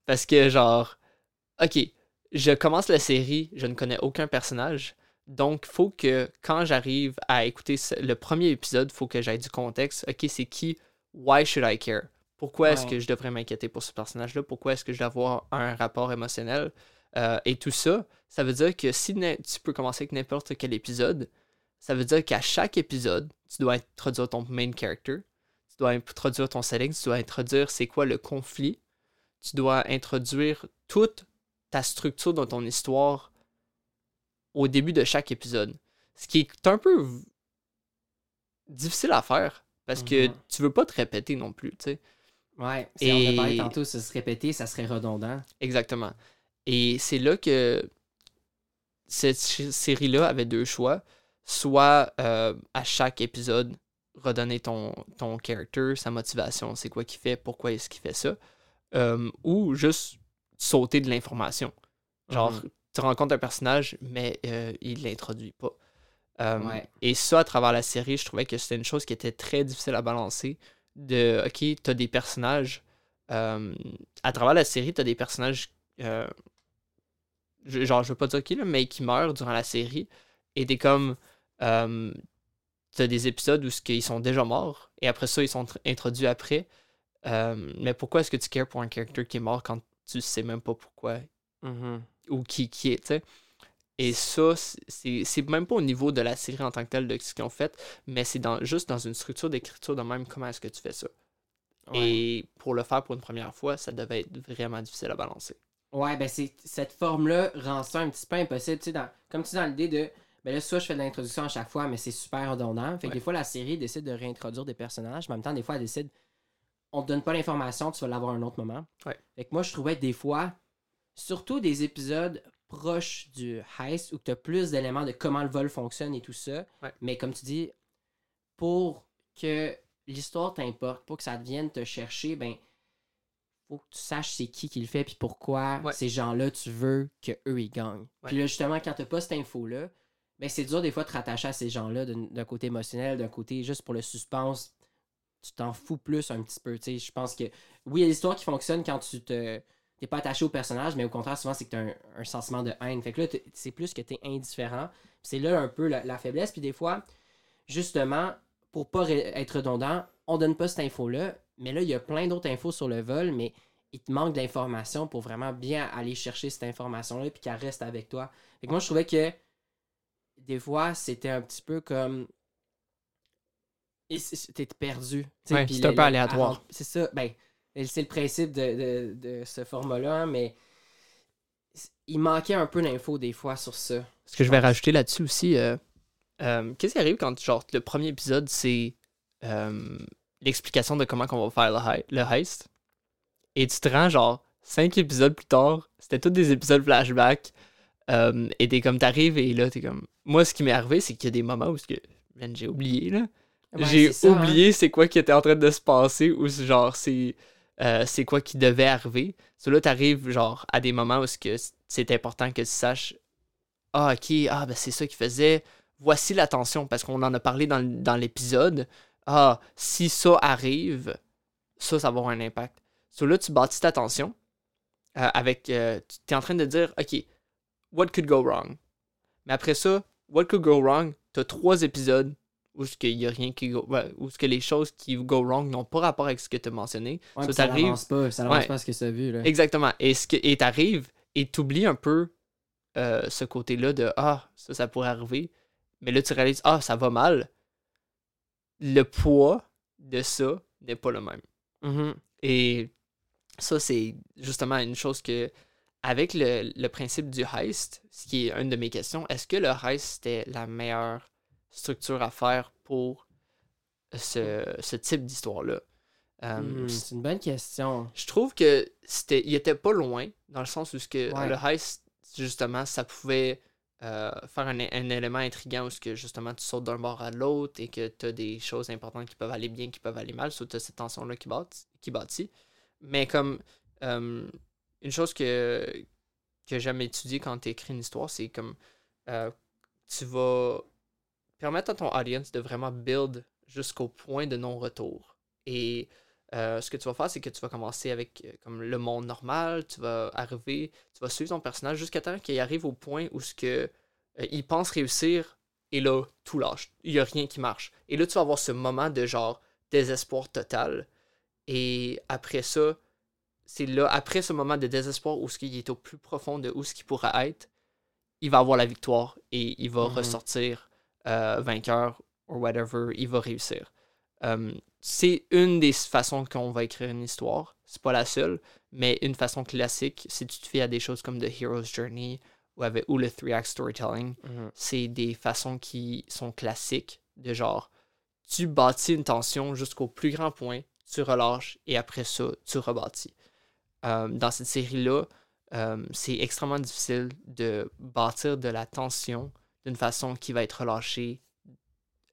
Parce que OK, je commence la série, je ne connais aucun personnage. Donc, il faut que quand j'arrive à écouter le premier épisode, il faut que j'aille du contexte. OK, c'est qui? Why should I care? Pourquoi est-ce que je devrais m'inquiéter pour ce personnage-là? Pourquoi est-ce que je dois avoir un rapport émotionnel? Et tout ça, ça veut dire que si tu peux commencer avec n'importe quel épisode, ça veut dire qu'à chaque épisode, tu dois introduire ton main character, tu dois introduire ton setting, tu dois introduire c'est quoi le conflit, tu dois introduire toute ta structure dans ton histoire au début de chaque épisode. Ce qui est un peu difficile à faire, parce que tu veux pas te répéter non plus, tu sais. Ouais, si on a parlé tantôt, ça se répéter, ça serait redondant. Exactement. Et c'est là que cette série-là avait deux choix. Soit à chaque épisode, redonner ton character, sa motivation, c'est quoi qu'il fait, pourquoi est-ce qu'il fait ça, ou juste sauter de l'information. Tu rencontres un personnage, mais il l'introduit pas. Et ça, à travers la série, je trouvais que c'était une chose qui était très difficile à balancer. OK, t'as des personnages. À travers la série, t'as des personnages... je veux pas dire qui, là, mais qui meurt durant la série, et t'es comme t'as des épisodes où ils sont déjà morts, et après ça ils sont introduits après, mais pourquoi est-ce que tu cares pour un character qui est mort quand tu sais même pas pourquoi ou qui est, tu sais? Et ça, c'est même pas au niveau de la série en tant que telle de ce qu'ils ont fait, mais c'est juste dans une structure d'écriture de même, comment est-ce que tu fais ça. Et pour le faire pour une première fois, ça devait être vraiment difficile à balancer. Ouais, ben cette forme-là rend ça un petit peu impossible. Tu sais, comme tu dis dans l'idée de, ben là, soit je fais de l'introduction à chaque fois, mais c'est super redondant. Fait que des fois, la série décide de réintroduire des personnages, mais en même temps, des fois, elle décide, on te donne pas l'information, tu vas l'avoir à un autre moment. Ouais. Fait que moi, je trouvais des fois, surtout des épisodes proches du heist, où tu as plus d'éléments de comment le vol fonctionne et tout ça. Ouais. Mais comme tu dis, pour que l'histoire t'importe, pas que ça devienne te chercher, ben faut que tu saches c'est qui le fait puis pourquoi ces gens-là, tu veux qu'eux, ils gagnent. Puis là, justement, quand t'as pas cette info-là, ben c'est dur des fois de te rattacher à ces gens-là d'un côté émotionnel, d'un côté juste pour le suspense. Tu t'en fous plus un petit peu, tu sais. Je pense que... Oui, il y a l'histoire qui fonctionne quand tu te... T'es pas attaché au personnage, mais au contraire, souvent, c'est que t'as un sentiment de haine. Fait que là, c'est plus que t'es indifférent. Puis c'est là un peu la faiblesse. Puis des fois, justement, pour pas être redondant, on donne pas cette info-là. Mais là, il y a plein d'autres infos sur le vol, mais il te manque d'informations pour vraiment bien aller chercher cette information-là puis qu'elle reste avec toi. Fait que moi, je trouvais que des fois, c'était un petit peu comme... T'es perdu. Ouais, c'est un peu aléatoire. C'est ça. Ben, c'est le principe de ce format-là, mais il manquait un peu d'infos des fois sur ça. Ce que je vais rajouter là-dessus aussi, qu'est-ce qui arrive quand genre le premier épisode, c'est l'explication de comment on va faire le heist, et tu te rends genre 5 épisodes plus tard, c'était tous des épisodes flashback, et t'es comme t'arrives et là t'es comme... Moi, ce qui m'est arrivé, c'est qu'il y a des moments où j'ai oublié, là. Ouais, j'ai oublié c'est quoi qui était en train de se passer ou genre c'est quoi qui devait arriver. So, là, t'arrives genre à des moments où c'est important que tu saches ben c'est ça qu'il faisait. Voici la tension parce qu'on en a parlé dans l'épisode. Ah, si ça arrive, ça va avoir un impact. So, là, tu bâtis ta tension avec... t'es en train de dire, OK, what could go wrong? Mais après ça, what could go wrong? T'as 3 épisodes où ce qu'il y a rien qui ou ce que les choses qui go wrong n'ont pas rapport avec ce que tu as mentionné, ça n'avance pas, ça n'avance pas ce que tu as vu là. Exactement. Et t'arrives et t'oublies un peu ce côté-là de ça pourrait arriver, mais là tu réalises ça va mal. Le poids de ça n'est pas le même. Mm-hmm. Et ça c'est justement une chose que avec le principe du heist, ce qui est une de mes questions, est-ce que le heist c'était la meilleure structure à faire pour ce type d'histoire-là? C'est une bonne question. Je trouve que il était pas loin, dans le sens où le heist, justement, ça pouvait faire un élément intriguant où justement tu sautes d'un bord à l'autre et que tu as des choses importantes qui peuvent aller bien, qui peuvent aller mal, surtout tu as cette tension-là qui bâtit. Mais comme une chose que j'aime étudier quand tu écris une histoire, c'est comme tu vas permettre à ton audience de vraiment build jusqu'au point de non-retour. Et ce que tu vas faire, c'est que tu vas commencer avec comme le monde normal, tu vas suivre ton personnage jusqu'à temps qu'il arrive au point où il pense réussir, et là, tout lâche. Il n'y a rien qui marche. Et là, tu vas avoir ce moment de genre désespoir total. Et après ça, c'est là, après ce moment de désespoir où il est au plus profond de où ce qu'il pourrait être, il va avoir la victoire et il va ressortir vainqueur ou whatever, il va réussir. C'est une des façons qu'on va écrire une histoire. C'est pas la seule, mais une façon classique, si tu te fies à des choses comme The Hero's Journey ou le 3-act storytelling, c'est des façons qui sont classiques, de genre, tu bâtis une tension jusqu'au plus grand point, tu relâches, et après ça, tu rebâtis. Dans cette série-là, c'est extrêmement difficile de bâtir de la tension d'une façon qui va être relâchée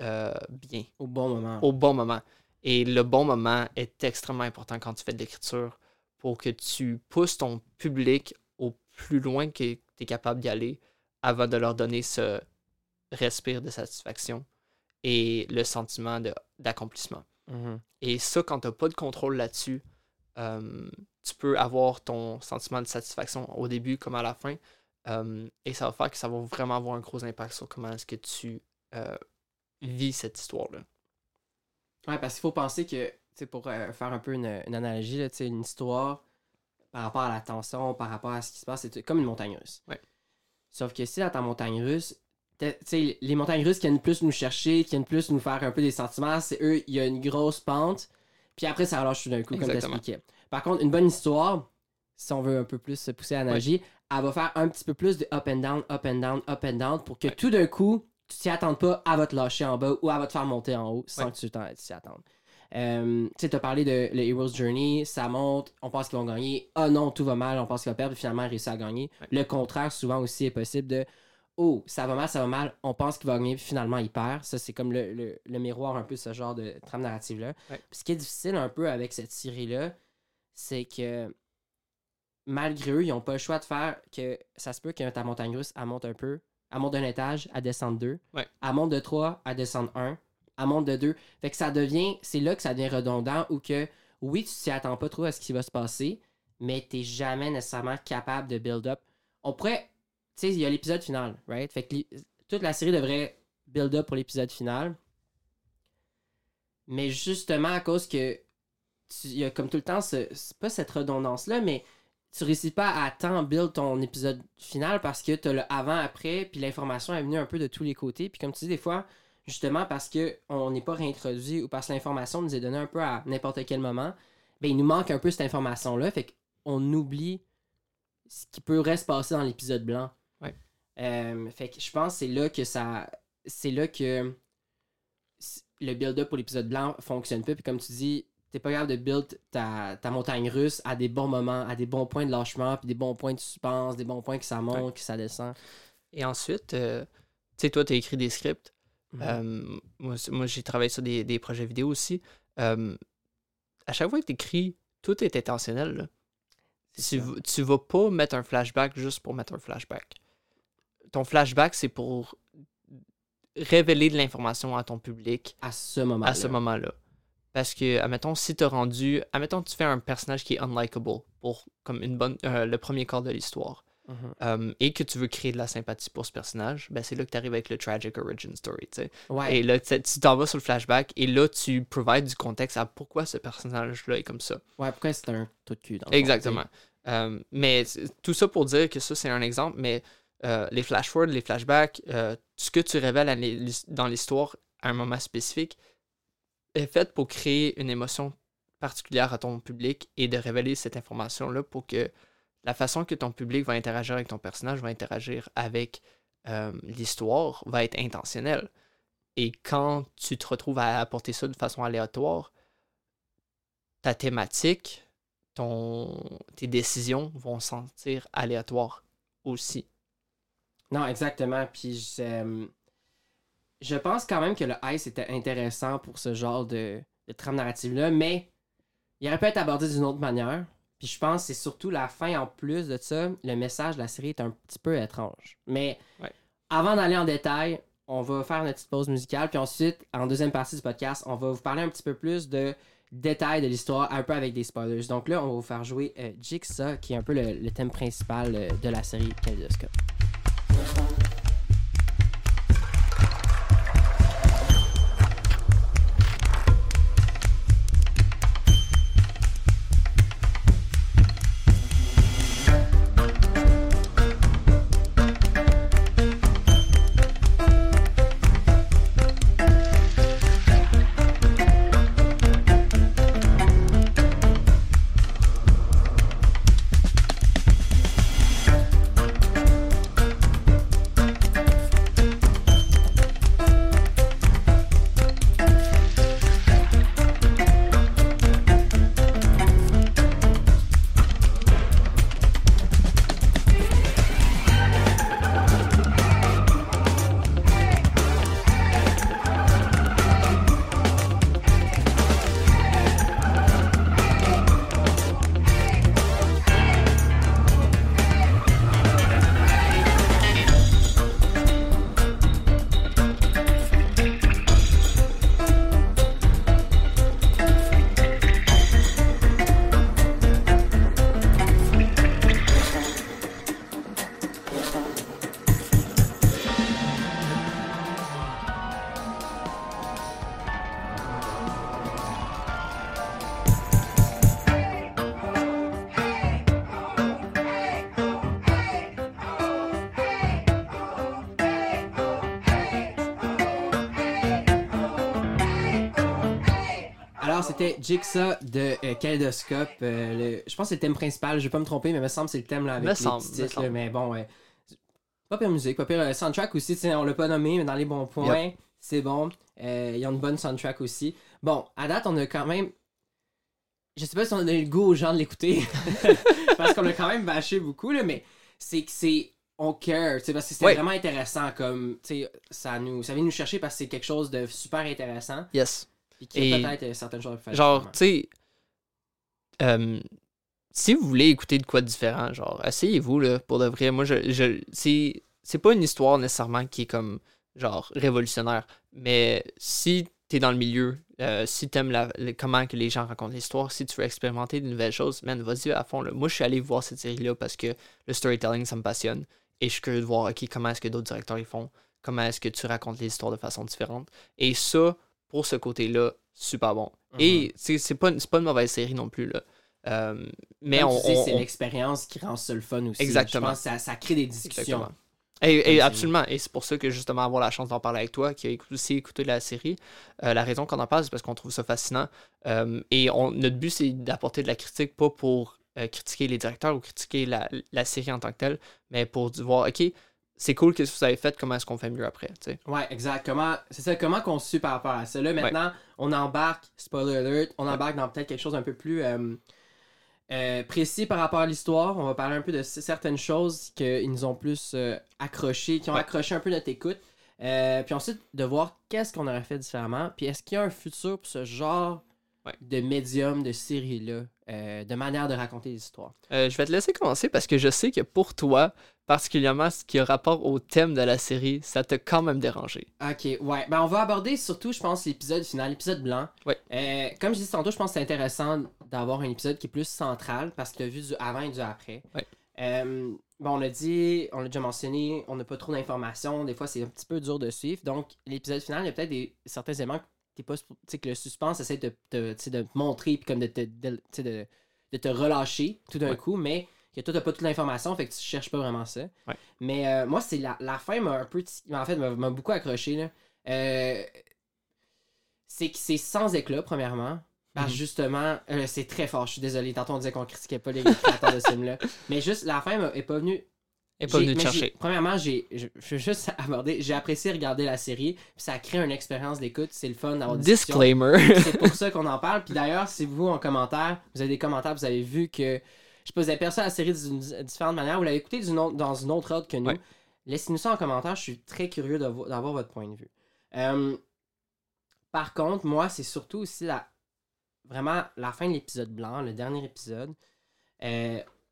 bien. Au bon moment. Et le bon moment est extrêmement important quand tu fais de l'écriture pour que tu pousses ton public au plus loin que tu es capable d'y aller avant de leur donner ce respire de satisfaction et le sentiment d'accomplissement. Mm-hmm. Et ça, quand tu n'as pas de contrôle là-dessus, tu peux avoir ton sentiment de satisfaction au début comme à la fin. Et ça va faire que ça va vraiment avoir un gros impact sur comment est-ce que tu vis cette histoire-là. Ouais, parce qu'il faut penser que, pour faire un peu une analogie, là, une histoire par rapport à la tension, par rapport à ce qui se passe, c'est comme une montagne russe. Ouais. Sauf que si dans ta montagne russe, les montagnes russes qui viennent plus nous chercher, qui viennent plus nous faire un peu des sentiments, c'est eux, il y a une grosse pente, puis après ça relâche tout d'un coup. Exactement. Comme t'expliquais. Par contre, une bonne histoire, si on veut un peu plus se pousser à l'analogie, elle va faire un petit peu plus de up and down pour que tout d'un coup, tu t'y attendes pas, elle va te lâcher en bas ou elle va te faire monter en haut sans que tu t'y attendes. Tu as parlé de le Hero's Journey, ça monte, on pense qu'ils vont gagner, non, tout va mal, on pense qu'ils vont perdre, puis finalement, ils réussissent à gagner. Ouais. Le contraire, souvent aussi, est possible de oh, ça va mal, on pense qu'il va gagner, puis finalement, il perd. Ça, c'est comme le miroir, un peu, ce genre de trame narrative-là. Ouais. Puis ce qui est difficile un peu avec cette série-là, c'est que malgré eux, ils n'ont pas le choix de faire que ça se peut que ta montagne russe, elle monte un peu, elle monte d'un étage, elle descend de deux, ouais. Elle monte de trois, elle descend de un, elle monte de deux. Fait que ça devient, c'est là que ça devient redondant ou que, oui, tu t'y attends pas trop à ce qui va se passer, mais t'es jamais nécessairement capable de build-up. On pourrait... Tu sais, il y a l'épisode final, right? Fait que toute la série devrait build-up pour l'épisode final. Mais justement, à cause que... Il y a comme tout le temps, c'est pas cette redondance-là, mais tu réussis pas à tant build ton épisode final parce que t'as le avant-après, puis l'information est venue un peu de tous les côtés. Puis comme tu dis, des fois, justement parce qu'on n'est pas réintroduit ou parce que l'information nous est donnée un peu à n'importe quel moment, ben il nous manque un peu cette information-là. Fait qu'on oublie ce qui pourrait se passer dans l'épisode blanc. Fait que je pense que c'est là que le build-up pour l'épisode blanc fonctionne pas. Puis comme tu dis, t'es pas capable de build ta montagne russe à des bons moments, à des bons points de lâchement, puis des bons points de suspense, des bons points que ça monte, ouais. Que ça descend. Et ensuite, tu sais, toi, t'as écrit des scripts. Mm-hmm. Moi, j'ai travaillé sur des projets vidéo aussi. À chaque fois que t'écris, tout est intentionnel, là. Tu vas pas mettre un flashback juste pour mettre un flashback. Ton flashback, c'est pour révéler de l'information à ton public à ce moment-là. Parce que, admettons, si t'as rendu... Admettons, tu fais un personnage qui est unlikable pour comme le premier quart de l'histoire et que tu veux créer de la sympathie pour ce personnage, ben c'est là que t'arrives avec le tragic origin story, tu sais. Ouais. Et là, tu t'en vas sur le flashback et là, tu provides du contexte à pourquoi ce personnage-là est comme ça. Ouais, pourquoi c'est un trou de cul. Dans exactement. Mais tout ça pour dire que ça, c'est un exemple, mais les flash-forwards, les flashbacks, ce que tu révèles dans l'histoire à un moment spécifique est fait pour créer une émotion particulière à ton public et de révéler cette information-là pour que la façon que ton public va interagir avec ton personnage, va interagir avec l'histoire, va être intentionnelle. Et quand tu te retrouves à apporter ça de façon aléatoire, ta thématique, tes décisions vont sentir aléatoires aussi. Non, exactement. Puis je pense quand même que le Ice était intéressant pour ce genre de trame narrative-là, mais il aurait pu être abordé d'une autre manière. Puis je pense que c'est surtout la fin en plus de ça. Le message de la série est un petit peu étrange. Mais Avant d'aller en détail, on va faire notre petite pause musicale. Puis ensuite, en deuxième partie du podcast, on va vous parler un petit peu plus de détails de l'histoire, un peu avec des spoilers. Donc là, on va vous faire jouer Jigsaw, qui est un peu le thème principal de la série Kaleidoscope. C'était Jigsaw de Kaleidoscope. Je pense que c'est le thème principal, je vais pas me tromper, mais il me semble que c'est le thème là, avec les petits titres. Là, mais bon, pas pire musique, pas pire soundtrack aussi. On l'a pas nommé, mais dans les bons points, C'est bon. Ils ont une bonne soundtrack aussi. Bon, à date, on a quand même... Je sais pas si on a eu le goût aux gens de l'écouter, parce qu'on a quand même bâché beaucoup, là, mais c'est que c'est on care, tu sais, parce que c'était vraiment intéressant, comme, tu sais, ça vient nous chercher parce que c'est quelque chose de super intéressant. Yes. Puis qui a peut-être certaines choses à faire. Genre, tu sais, si vous voulez écouter de quoi de différent, genre, asseyez-vous, là, pour de vrai. Moi, c'est pas une histoire nécessairement qui est comme, genre, révolutionnaire, mais si t'es dans le milieu, si t'aimes comment que les gens racontent l'histoire, si tu veux expérimenter de nouvelles choses, man, vas-y à fond, là. Moi, je suis allé voir cette série-là parce que le storytelling, ça me passionne. Et je suis curieux de voir, OK, comment est-ce que d'autres directeurs ils font? Comment est-ce que tu racontes les histoires de façon différente? Et ça, pour ce côté-là, super bon. Mm-hmm. Et c'est pas une mauvaise série non plus, là. Mais comme c'est l'expérience qui rend ça le fun aussi. Exactement. Je pense que ça crée des discussions. Exactement. Et absolument. Et c'est pour ça que, justement, avoir la chance d'en parler avec toi, qui a aussi écouté la série, la raison qu'on en parle, c'est parce qu'on trouve ça fascinant. Notre but, c'est d'apporter de la critique, pas pour critiquer les directeurs ou critiquer la série en tant que telle, mais pour voir, OK, c'est cool, qu'est-ce que vous avez fait, comment est-ce qu'on fait mieux après, tu sais. Ouais, exact. Comment qu'on suit par rapport à ça. Là, maintenant, on embarque, spoiler alert, dans peut-être quelque chose un peu plus... précis par rapport à l'histoire. On va parler un peu de certaines choses qu'ils nous ont plus accrochées, qui ont accroché un peu notre écoute, puis ensuite de voir qu'est-ce qu'on aurait fait différemment, puis est-ce qu'il y a un futur pour ce genre de médium, de série-là, de manière de raconter les histoires. Je vais te laisser commencer parce que je sais que pour toi, particulièrement ce qui a rapport au thème de la série, ça t'a quand même dérangé. Ok, ouais. Ben, on va aborder surtout, je pense, l'épisode final, l'épisode blanc. Ouais. Comme je disais tantôt, je pense que c'est intéressant d'avoir un épisode qui est plus central parce que tu as vu du avant et du après. Ouais. On l'a dit, on l'a déjà mentionné, on n'a pas trop d'informations. Des fois, c'est un petit peu dur de suivre. Donc, l'épisode final, il y a peut-être certains éléments que le suspense essaie de te montrer, puis comme de te relâcher tout d'un coup, mais que toi, t'as pas toute l'information, fait que tu cherches pas vraiment ça. Ouais. Mais moi, c'est la fin m'a un peu... En fait, m'a beaucoup accroché, là. C'est que c'est sans éclat, premièrement, parce que justement, c'est très fort, je suis désolé. Tantôt, on disait qu'on critiquait pas les créateurs de ce film-là. Mais juste, la fin est pas venue... Et pas venu te chercher. Premièrement, je veux juste aborder, j'ai apprécié regarder la série, puis ça crée une expérience d'écoute, c'est le fun d'avoir des disclaimer. C'est pour ça qu'on en parle. Puis d'ailleurs, si vous, en commentaire, vous avez des commentaires, vous avez vu que, je sais pas, vous avez perçu la série d'une différente manière, vous l'avez écoutée dans une autre ordre que nous, laissez-nous ça en commentaire, je suis très curieux d'avoir votre point de vue. Par contre, moi, c'est surtout aussi vraiment la fin de l'épisode blanc, le dernier épisode,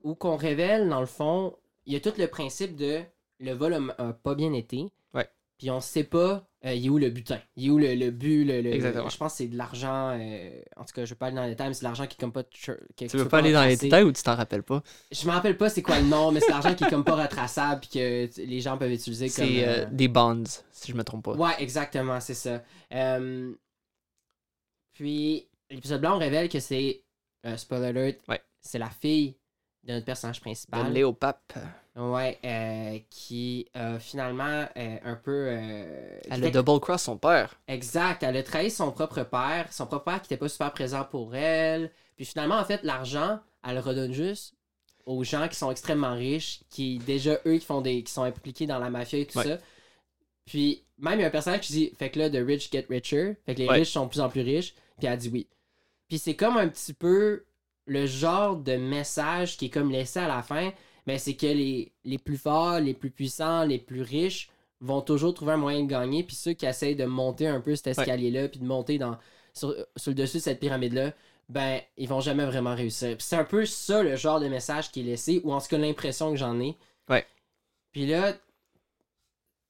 où qu'on révèle, dans le fond... Il y a tout le principe de le vol n'a pas bien été. Ouais. Puis on sait pas il est où le butin. Il est où le but. Exactement. Je pense que c'est de l'argent. En tout cas, je veux pas aller dans les détails, mais c'est de l'argent qui est comme pas. Tu veux pas aller dans les détails ou tu t'en rappelles pas? Je m'en rappelle pas c'est quoi le nom, mais c'est de l'argent qui est comme pas retraçable puis que les gens peuvent utiliser comme. C'est des bonds, si je me trompe pas. Ouais, exactement, c'est ça. Puis l'épisode blanc, on révèle que c'est. Spoiler alert. Ouais. C'est la fille de notre personnage principal. De Léo Pape. Ouais, qui finalement un peu... elle a double-cross son père. Exact, elle a trahi son propre père qui n'était pas super présent pour elle. Puis finalement, en fait, l'argent, elle le redonne juste aux gens qui sont extrêmement riches, qui déjà, eux, qui sont impliqués dans la mafia et tout ça. Puis même, il y a un personnage qui dit, fait que là, the rich get richer, fait que les riches sont de plus en plus riches, puis elle dit oui. Puis c'est comme un petit peu... Le genre de message qui est comme laissé à la fin, ben c'est que les plus forts, les plus puissants, les plus riches vont toujours trouver un moyen de gagner. Puis ceux qui essayent de monter un peu cet escalier-là, puis de monter sur le dessus de cette pyramide-là, ben ils vont jamais vraiment réussir. Puis c'est un peu ça le genre de message qui est laissé, ou en tout cas l'impression que j'en ai. Ouais. Puis là,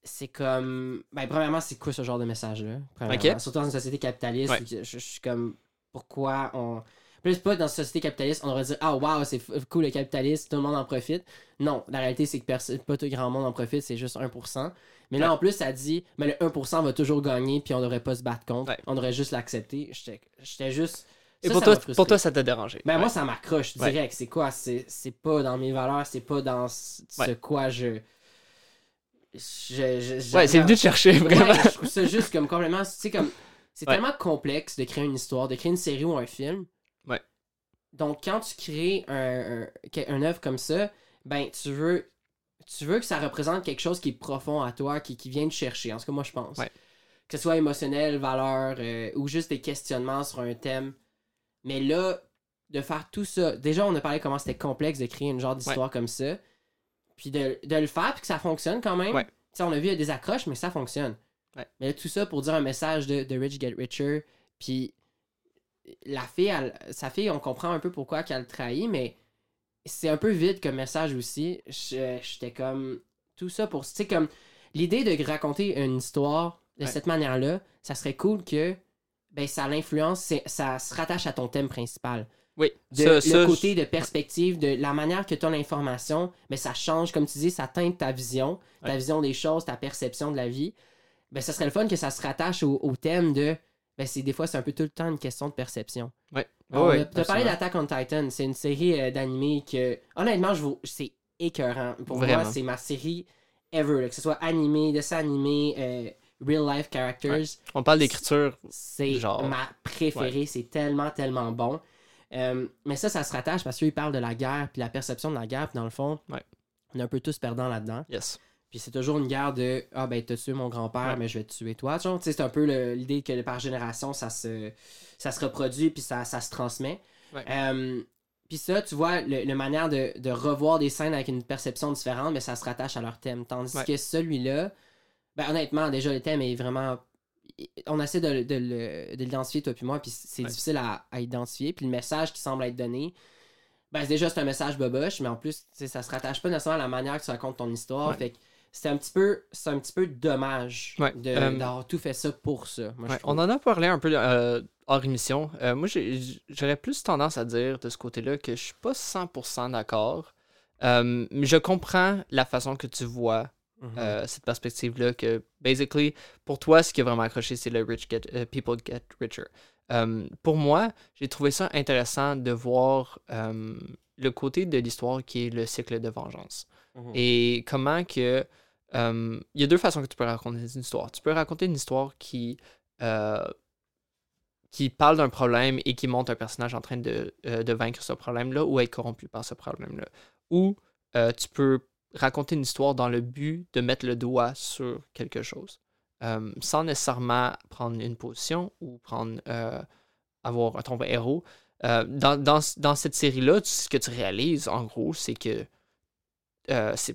c'est comme... Ben premièrement, c'est quoi ce genre de message-là? Okay. Surtout dans une société capitaliste, je suis comme... Pourquoi on... Plus pas dans une société capitaliste, on aurait dit « Ah, wow, c'est cool le capitaliste, tout le monde en profite. » Non, la réalité, c'est que pas tout grand monde en profite, c'est juste 1%. Mais là, en plus, ça dit « Mais le 1% va toujours gagner, puis on devrait pas se battre contre. Ouais. On devrait juste l'accepter. » J'étais juste... Et pour toi, ça t'a dérangé. Ben moi, ça m'accroche direct. C'est quoi? C'est pas dans mes valeurs, c'est pas dans ce quoi c'est venu te chercher, vraiment. Ouais, je trouve ça juste comme complètement... Tu sais, comme... C'est tellement complexe de créer une histoire, de créer une série ou un film... Ouais. Donc, quand tu crées un œuvre comme ça, ben, tu veux que ça représente quelque chose qui est profond à toi, qui vient te chercher. En tout cas, moi, je pense. Ouais. Que ce soit émotionnel, valeur, ou juste des questionnements sur un thème. Mais là, de faire tout ça... Déjà, on a parlé comment c'était complexe de créer une genre d'histoire comme ça. puis de le faire, puis que ça fonctionne quand même. Ouais. On a vu, il y a des accroches, mais ça fonctionne. Ouais. Mais là, tout ça pour dire un message de Rich Get Richer, puis la fille, sa fille, on comprend un peu pourquoi qu'elle trahit, mais c'est un peu vide comme message aussi. J'étais comme... Tout ça pour... Tu sais, comme... L'idée de raconter une histoire de cette manière-là, ça serait cool que ça l'influence, ça se rattache à ton thème principal. Oui. Le côté de perspective, de la manière que tu as l'information, ça change, comme tu dis, ça teinte ta vision, vision des choses, ta perception de la vie. Ça serait le fun que ça se rattache au thème de... des fois, c'est un peu tout le temps une question de perception. Ouais. Tu as parlé d'Attack on Titan. C'est une série d'animé que, honnêtement, c'est écœurant. Pour moi, c'est ma série ever. Là, que ce soit animé, dessin animé, real life characters. Ouais. On parle d'écriture. C'est ma préférée. Ouais. C'est tellement, tellement bon. Mais ça se rattache parce qu'il parle de la guerre puis la perception de la guerre. Puis dans le fond, on est un peu tous perdants là-dedans. Yes. Puis c'est toujours une guerre de « Ah, ben, t'as tué mon grand-père, mais je vais te tuer toi. » Tu sais, c'est un peu l'idée que par génération, ça se reproduit puis ça se transmet. Ouais. Puis ça, tu vois, la manière de revoir des scènes avec une perception différente, mais ça se rattache à leur thème. Tandis que celui-là, honnêtement, déjà, le thème est vraiment... On essaie de l'identifier, toi puis moi, puis c'est difficile à identifier. Puis le message qui semble être donné... déjà, c'est un message boboche, mais en plus, ça se rattache pas nécessairement à la manière que tu racontes ton histoire. Ouais. Fait que, c'est un petit peu dommage d'avoir tout fait ça pour ça. Moi, on en a parlé un peu hors émission. Moi, j'aurais plus tendance à dire de ce côté-là que je suis pas 100% d'accord. Mais je comprends la façon que tu vois cette perspective-là que, basically, pour toi, ce qui a vraiment accroché, c'est le people get richer. Pour moi, j'ai trouvé ça intéressant de voir le côté de l'histoire qui est le cycle de vengeance. Et comment que... Il y a deux façons que tu peux raconter une histoire. Tu peux raconter une histoire qui parle d'un problème et qui montre un personnage en train de vaincre ce problème-là ou être corrompu par ce problème-là. Ou tu peux raconter une histoire dans le but de mettre le doigt sur quelque chose. Sans nécessairement prendre une position ou avoir ton héros. Dans cette série-là, ce que tu réalises, en gros, c'est que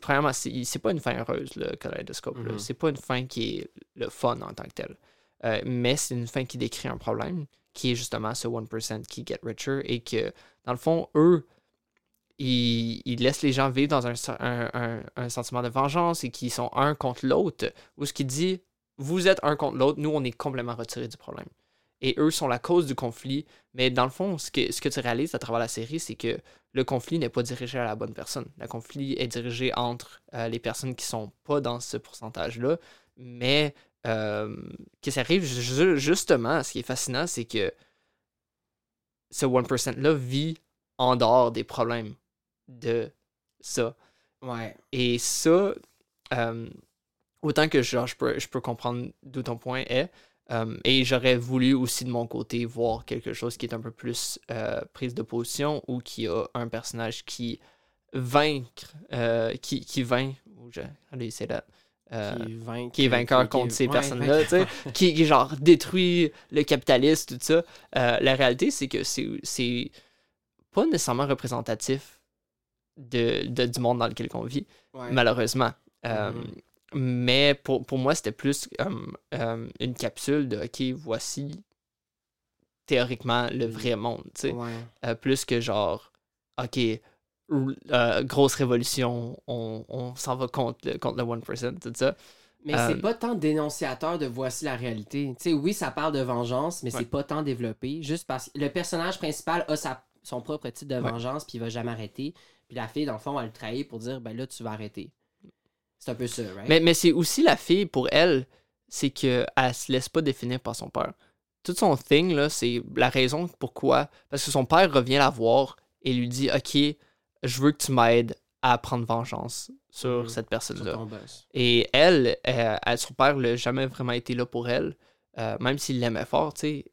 premièrement, c'est pas une fin heureuse, le Kaleidoscope. Mm-hmm. C'est pas une fin qui est le fun en tant que tel. Mais c'est une fin qui décrit un problème, qui est justement ce 1% qui get richer et que, dans le fond, eux, ils laissent les gens vivre dans un sentiment de vengeance et qu'ils sont un contre l'autre. Ou ce qui dit, vous êtes un contre l'autre, nous, on est complètement retirés du problème. Et eux sont la cause du conflit. Mais dans le fond, ce que tu réalises à travers la série, c'est que le conflit n'est pas dirigé à la bonne personne. Le conflit est dirigé entre les personnes qui sont pas dans ce pourcentage-là. Mais que ça arrive justement, ce qui est fascinant, c'est que ce 1%-là vit en dehors des problèmes de ça. Ouais. Et ça, autant que je peux comprendre d'où ton point est, et j'aurais voulu aussi de mon côté voir quelque chose qui est un peu plus prise de position ou qui a un personnage qui est vainqueur contre ces personnes-là, tu sais, qui genre détruit le capitalisme, tout ça. La réalité, c'est que c'est pas nécessairement représentatif du monde dans lequel on vit, malheureusement. Mais pour moi, c'était plus une capsule de « OK, voici théoriquement le vrai monde », tu sais. Ouais. Plus que genre « OK, grosse révolution, on s'en va contre le 1%, tout ça ». Mais c'est pas tant dénonciateur de « voici la réalité ». Tu sais, oui, ça parle de vengeance, mais c'est pas tant développé, juste parce que le personnage principal a son propre type de vengeance, puis il va jamais arrêter. Puis la fille, dans le fond, elle le trahit pour dire « ben là, tu vas arrêter ». C'est un peu ça, right? Mais c'est aussi la fille, pour elle, c'est qu'elle se laisse pas définir par son père. Tout son thing, là, c'est la raison pourquoi. Parce que son père revient la voir et lui dit « OK, je veux que tu m'aides à prendre vengeance sur cette personne-là. » Et elle, son père n'a jamais vraiment été là pour elle, même s'il l'aimait fort, tu sais.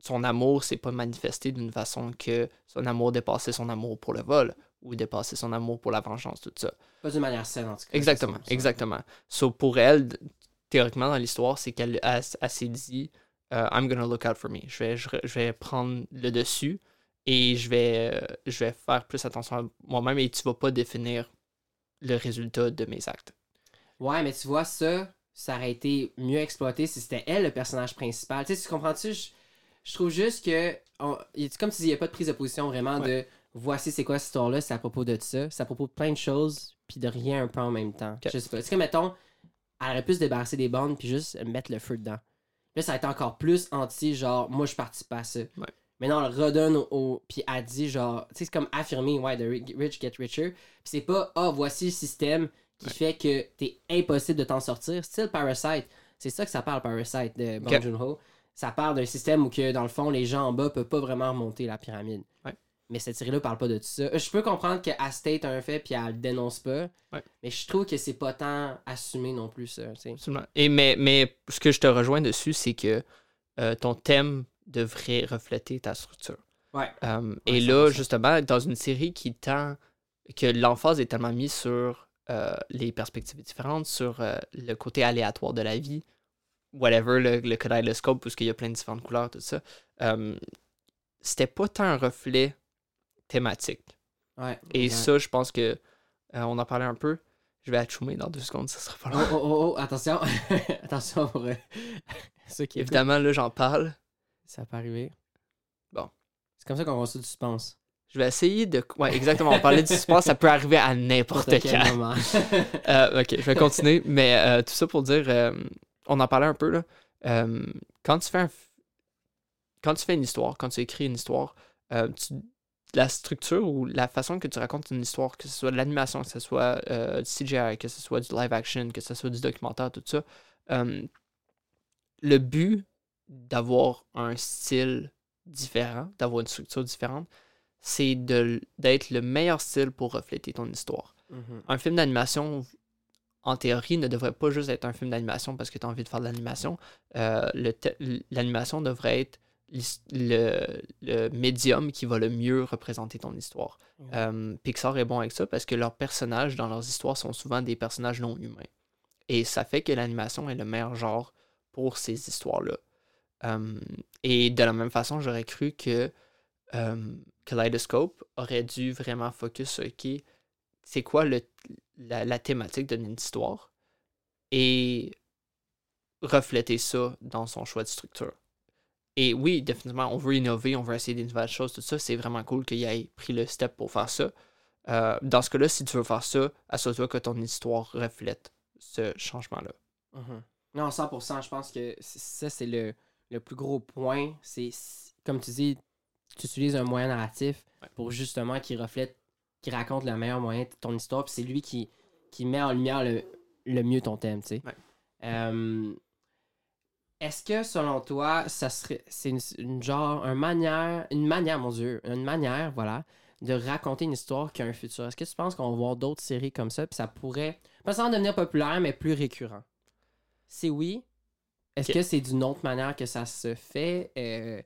Son amour s'est pas manifesté d'une façon que son amour dépassait son amour pour le vol ou dépasser son amour pour la vengeance, tout ça. Pas d'une manière saine, en tout cas. Exactement. So, pour elle, théoriquement, dans l'histoire, c'est qu'elle s'est dit « I'm gonna look out for me ». Je vais prendre le dessus et je vais faire plus attention à moi-même et tu vas pas définir le résultat de mes actes. Ouais, mais tu vois, ça aurait été mieux exploité si c'était elle le personnage principal. Tu sais, tu comprends-tu? Je trouve juste que, comme tu dis, il n'y a pas de prise de position vraiment de voici c'est quoi cette histoire-là, c'est à propos de ça, c'est à propos de plein de choses, puis de rien un peu en même temps. Okay. Je sais pas. Tu sais, mettons, elle aurait pu se débarrasser des bornes puis juste mettre le feu dedans. Là, ça aurait été encore plus anti, genre, moi je participe pas à ça. Ouais. Maintenant, on le redonne au. Puis elle dit, genre, tu sais, c'est comme affirmer, ouais, the rich get richer. Puis c'est pas, voici le système qui fait que t'es impossible de t'en sortir. Style Parasite. C'est ça que ça parle, Parasite de Bong Joon-ho. Ça parle d'un système où, que dans le fond, les gens en bas peuvent pas vraiment remonter la pyramide. Ouais. Mais cette série-là parle pas de tout ça. Je peux comprendre qu'elle state un fait puis elle le dénonce pas. Ouais. Mais je trouve que c'est pas tant assumé non plus, ça. T'sais. Absolument. Et mais ce que je te rejoins dessus, c'est que ton thème devrait refléter ta structure. Ouais. Et là, justement, dans une série qui tend que l'emphase est tellement mise sur les perspectives différentes, sur le côté aléatoire de la vie, whatever, le kaleidoscope, parce qu'il y a plein de différentes couleurs, tout ça, c'était pas tant un reflet thématique. Ouais. Et ça, je pense que on en parlait un peu. Je vais achoumer dans 2 secondes, ça sera pas long. Oh, attention. Attention pour ceux qui évidemment, là, j'en parle. Ça peut arriver. Bon. C'est comme ça qu'on reçoit du suspense. Je vais essayer de... Ouais, exactement. On parlait du suspense, ça peut arriver à n'importe quel moment. OK, je vais continuer. Mais tout ça pour dire... on en parlait un peu, là. Quand tu fais une histoire, quand tu écris une histoire, la structure ou la façon que tu racontes une histoire, que ce soit de l'animation, que ce soit du CGI, que ce soit du live action, que ce soit du documentaire, tout ça, le but... d'avoir un style différent, d'avoir une structure différente, c'est d'être le meilleur style pour refléter ton histoire. Mm-hmm. Un film d'animation, en théorie, ne devrait pas juste être un film d'animation parce que tu as envie de faire de l'animation. L'animation devrait être le médium qui va le mieux représenter ton histoire. Mm-hmm. Pixar est bon avec ça parce que leurs personnages dans leurs histoires sont souvent des personnages non humains. Et ça fait que l'animation est le meilleur genre pour ces histoires-là. Et de la même façon, j'aurais cru que Kaleidoscope aurait dû vraiment focus sur c'est quoi la thématique d'une histoire et refléter ça dans son choix de structure. Et oui, définitivement, on veut innover, on veut essayer des nouvelles choses, tout ça. C'est vraiment cool qu'il ait pris le step pour faire ça. Dans ce cas-là, si tu veux faire ça, assure-toi que ton histoire reflète ce changement-là. Mm-hmm. Non, 100%, je pense que ça, c'est le plus gros point, c'est comme tu dis, tu utilises un moyen narratif pour justement qu'il raconte le meilleur moyen de ton histoire, puis c'est lui qui met en lumière le mieux ton thème, tu sais. Ouais. Est-ce que selon toi, ça serait une manière, voilà, de raconter une histoire qui a un futur? Est-ce que tu penses qu'on va voir d'autres séries comme ça, puis ça pourrait pas seulement devenir populaire, mais plus récurrent? C'est oui. Est-ce que c'est d'une autre manière que ça se fait?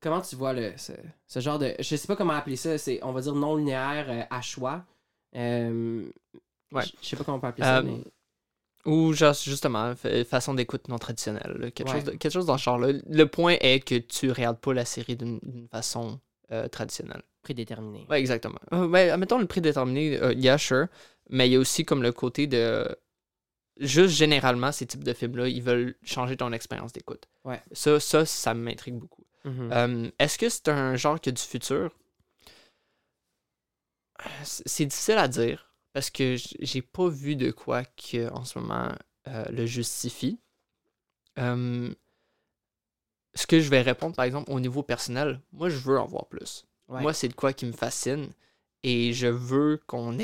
Comment tu vois ce genre de... Je sais pas comment appeler ça. C'est, on va dire, non linéaire à choix. Je sais pas comment on peut appeler ça. Mais... Ou genre, justement, façon d'écoute non traditionnelle. Là, quelque chose dans ce genre-là. Le point est que tu regardes pas la série d'une façon traditionnelle. Prédéterminée. Oui, exactement. Mettons le prédéterminé, yeah, sure. Mais il y a aussi comme le côté de... Juste généralement, ces types de films-là, ils veulent changer ton expérience d'écoute. Ouais. Ça m'intrigue beaucoup. Mm-hmm. Est-ce que c'est un genre qui a du futur? C'est difficile à dire parce que j'ai pas vu de quoi que en ce moment le justifie. Ce que je vais répondre, par exemple, au niveau personnel, moi, je veux en voir plus. Ouais. Moi, c'est de quoi qui me fascine. Et je veux qu'on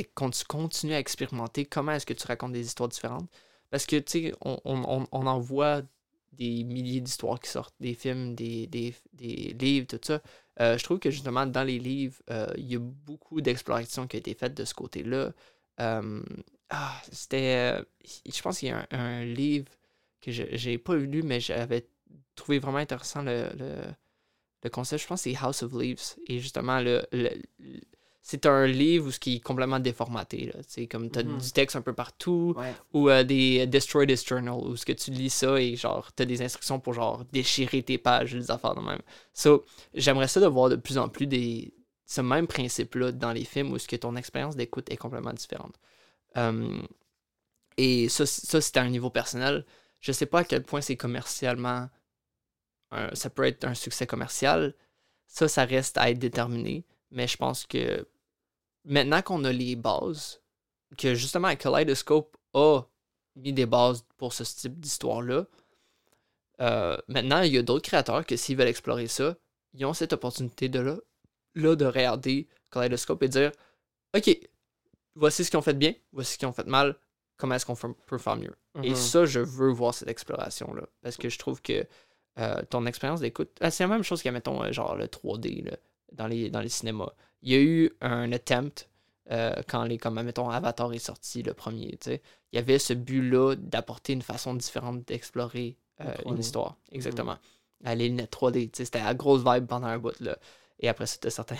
continue à expérimenter comment est-ce que tu racontes des histoires différentes. Parce que, tu sais, on en voit des milliers d'histoires qui sortent, des films, des livres, tout ça. Je trouve que, justement, dans les livres, il y a beaucoup d'explorations qui ont été faites de ce côté-là. Je pense qu'il y a un livre que j'ai pas lu, mais j'avais trouvé vraiment intéressant le concept. Je pense que c'est House of Leaves. Et, justement, c'est un livre où ce qui est complètement déformaté. C'est comme t'as du texte un peu partout ou des Destroy this journal où ce que tu lis ça et genre t'as des instructions pour genre déchirer tes pages, des affaires de même. So, j'aimerais ça de voir de plus en plus des ce même principe-là dans les films où ce que ton expérience d'écoute est complètement différente. Et ça, c'est à un niveau personnel. Je sais pas à quel point c'est commercialement... ça peut être un succès commercial. Ça reste à être déterminé. Mais je pense que maintenant qu'on a les bases, que justement Kaleidoscope a mis des bases pour ce type d'histoire-là, maintenant, il y a d'autres créateurs que s'ils veulent explorer ça, ils ont cette opportunité de là de regarder Kaleidoscope et dire « Ok, voici ce qu'ils ont fait bien, voici ce qu'ils ont fait mal, comment est-ce qu'on peut faire mieux? » Mm-hmm. Et ça, je veux voir cette exploration-là. Parce que je trouve que ton expérience d'écoute... c'est la même chose qu'à, mettons, genre le 3D là, dans les cinémas. Il y a eu un attempt quand mettons, Avatar est sorti, le premier. T'sais. Il y avait ce but-là d'apporter une façon différente d'explorer une histoire. Exactement. Mm-hmm. Les lunettes 3D, c'était la grosse vibe pendant un bout. Là. Et après ça, t'as certains...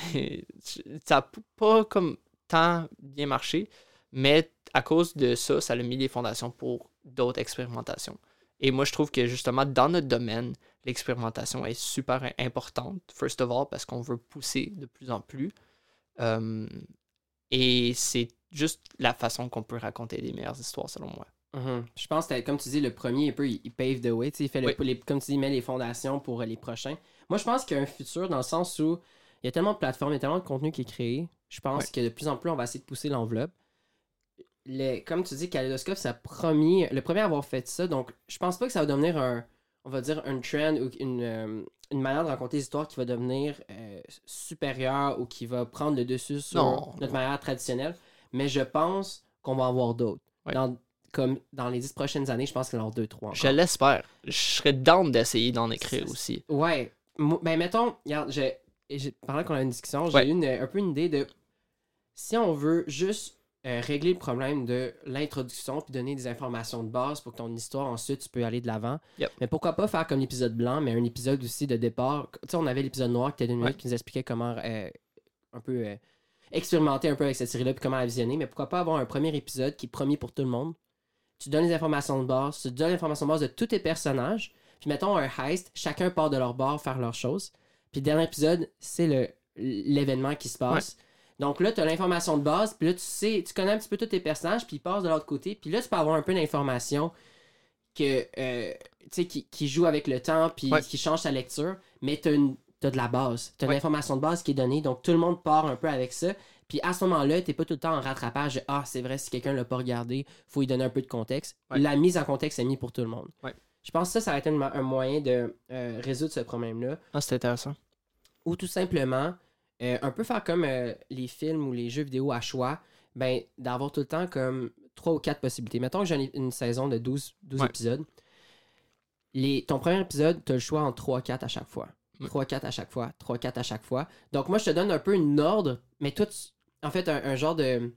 ça n'a pas comme tant bien marché, mais à cause de ça, ça a mis les fondations pour d'autres expérimentations. Et moi, je trouve que justement, dans notre domaine, l'expérimentation est super importante, first of all, parce qu'on veut pousser de plus en plus. Et c'est juste la façon qu'on peut raconter les meilleures histoires, selon moi. Mm-hmm. Je pense que, comme tu dis, le premier, un peu, il pave the way. Il fait comme tu dis, il met les fondations pour les prochains. Moi, je pense qu'il y a un futur dans le sens où il y a tellement de plateformes, il y a tellement de contenu qui est créé. Je pense que de plus en plus, on va essayer de pousser l'enveloppe. Comme tu dis, Kaleidoscope, c'est le premier à avoir fait ça. Donc, je pense pas que ça va devenir une trend ou une manière de raconter des histoires qui va devenir supérieure ou qui va prendre le dessus sur notre manière traditionnelle. Mais je pense qu'on va en avoir d'autres. Ouais. Dans les 10 prochaines années, je pense qu'il y en aura 2-3 encore. Je l'espère. Je serais down d'essayer d'en écrire aussi. Ouais. Ben, mettons, regarde, pendant qu'on a une discussion, j'ai eu un peu une idée de si on veut juste régler le problème de l'introduction puis donner des informations de base pour que ton histoire, ensuite, tu peux aller de l'avant. Yep. Mais pourquoi pas faire comme l'épisode blanc, mais un épisode aussi de départ. Tu sais, on avait l'épisode noir qui était une minute qui nous expliquait comment un peu expérimenter un peu avec cette série-là puis comment la visionner. Mais pourquoi pas avoir un premier épisode qui est premier pour tout le monde? Tu donnes les informations de base, tu donnes l'information de base de tous tes personnages, puis mettons un heist, chacun part de leur bord faire leurs choses, puis le dernier épisode, c'est l'événement qui se passe. Ouais. Donc là, tu as l'information de base, puis là, tu connais un petit peu tous tes personnages, puis ils passent de l'autre côté, puis là, tu peux avoir un peu d'informations qui joue avec le temps, puis qui change sa lecture, mais t'as de la base. T'as de l'information de base qui est donnée, donc tout le monde part un peu avec ça. Puis à ce moment-là, t'es pas tout le temps en rattrapage de « Ah, c'est vrai, si quelqu'un l'a pas regardé, faut lui donner un peu de contexte. Ouais. » La mise en contexte est mise pour tout le monde. Ouais. Je pense que ça aurait été un moyen de résoudre ce problème-là. Ah, c'est intéressant. Ou tout simplement, un peu faire comme les films ou les jeux vidéo à choix, ben d'avoir tout le temps comme 3 ou 4 possibilités. Mettons que j'ai une saison de 12 épisodes. Ton premier épisode, t'as le choix entre 3-4 à chaque fois. 3-4 à chaque fois, 3-4 à chaque fois. Donc moi, je te donne un peu une ordre, mais toi, en fait, un genre de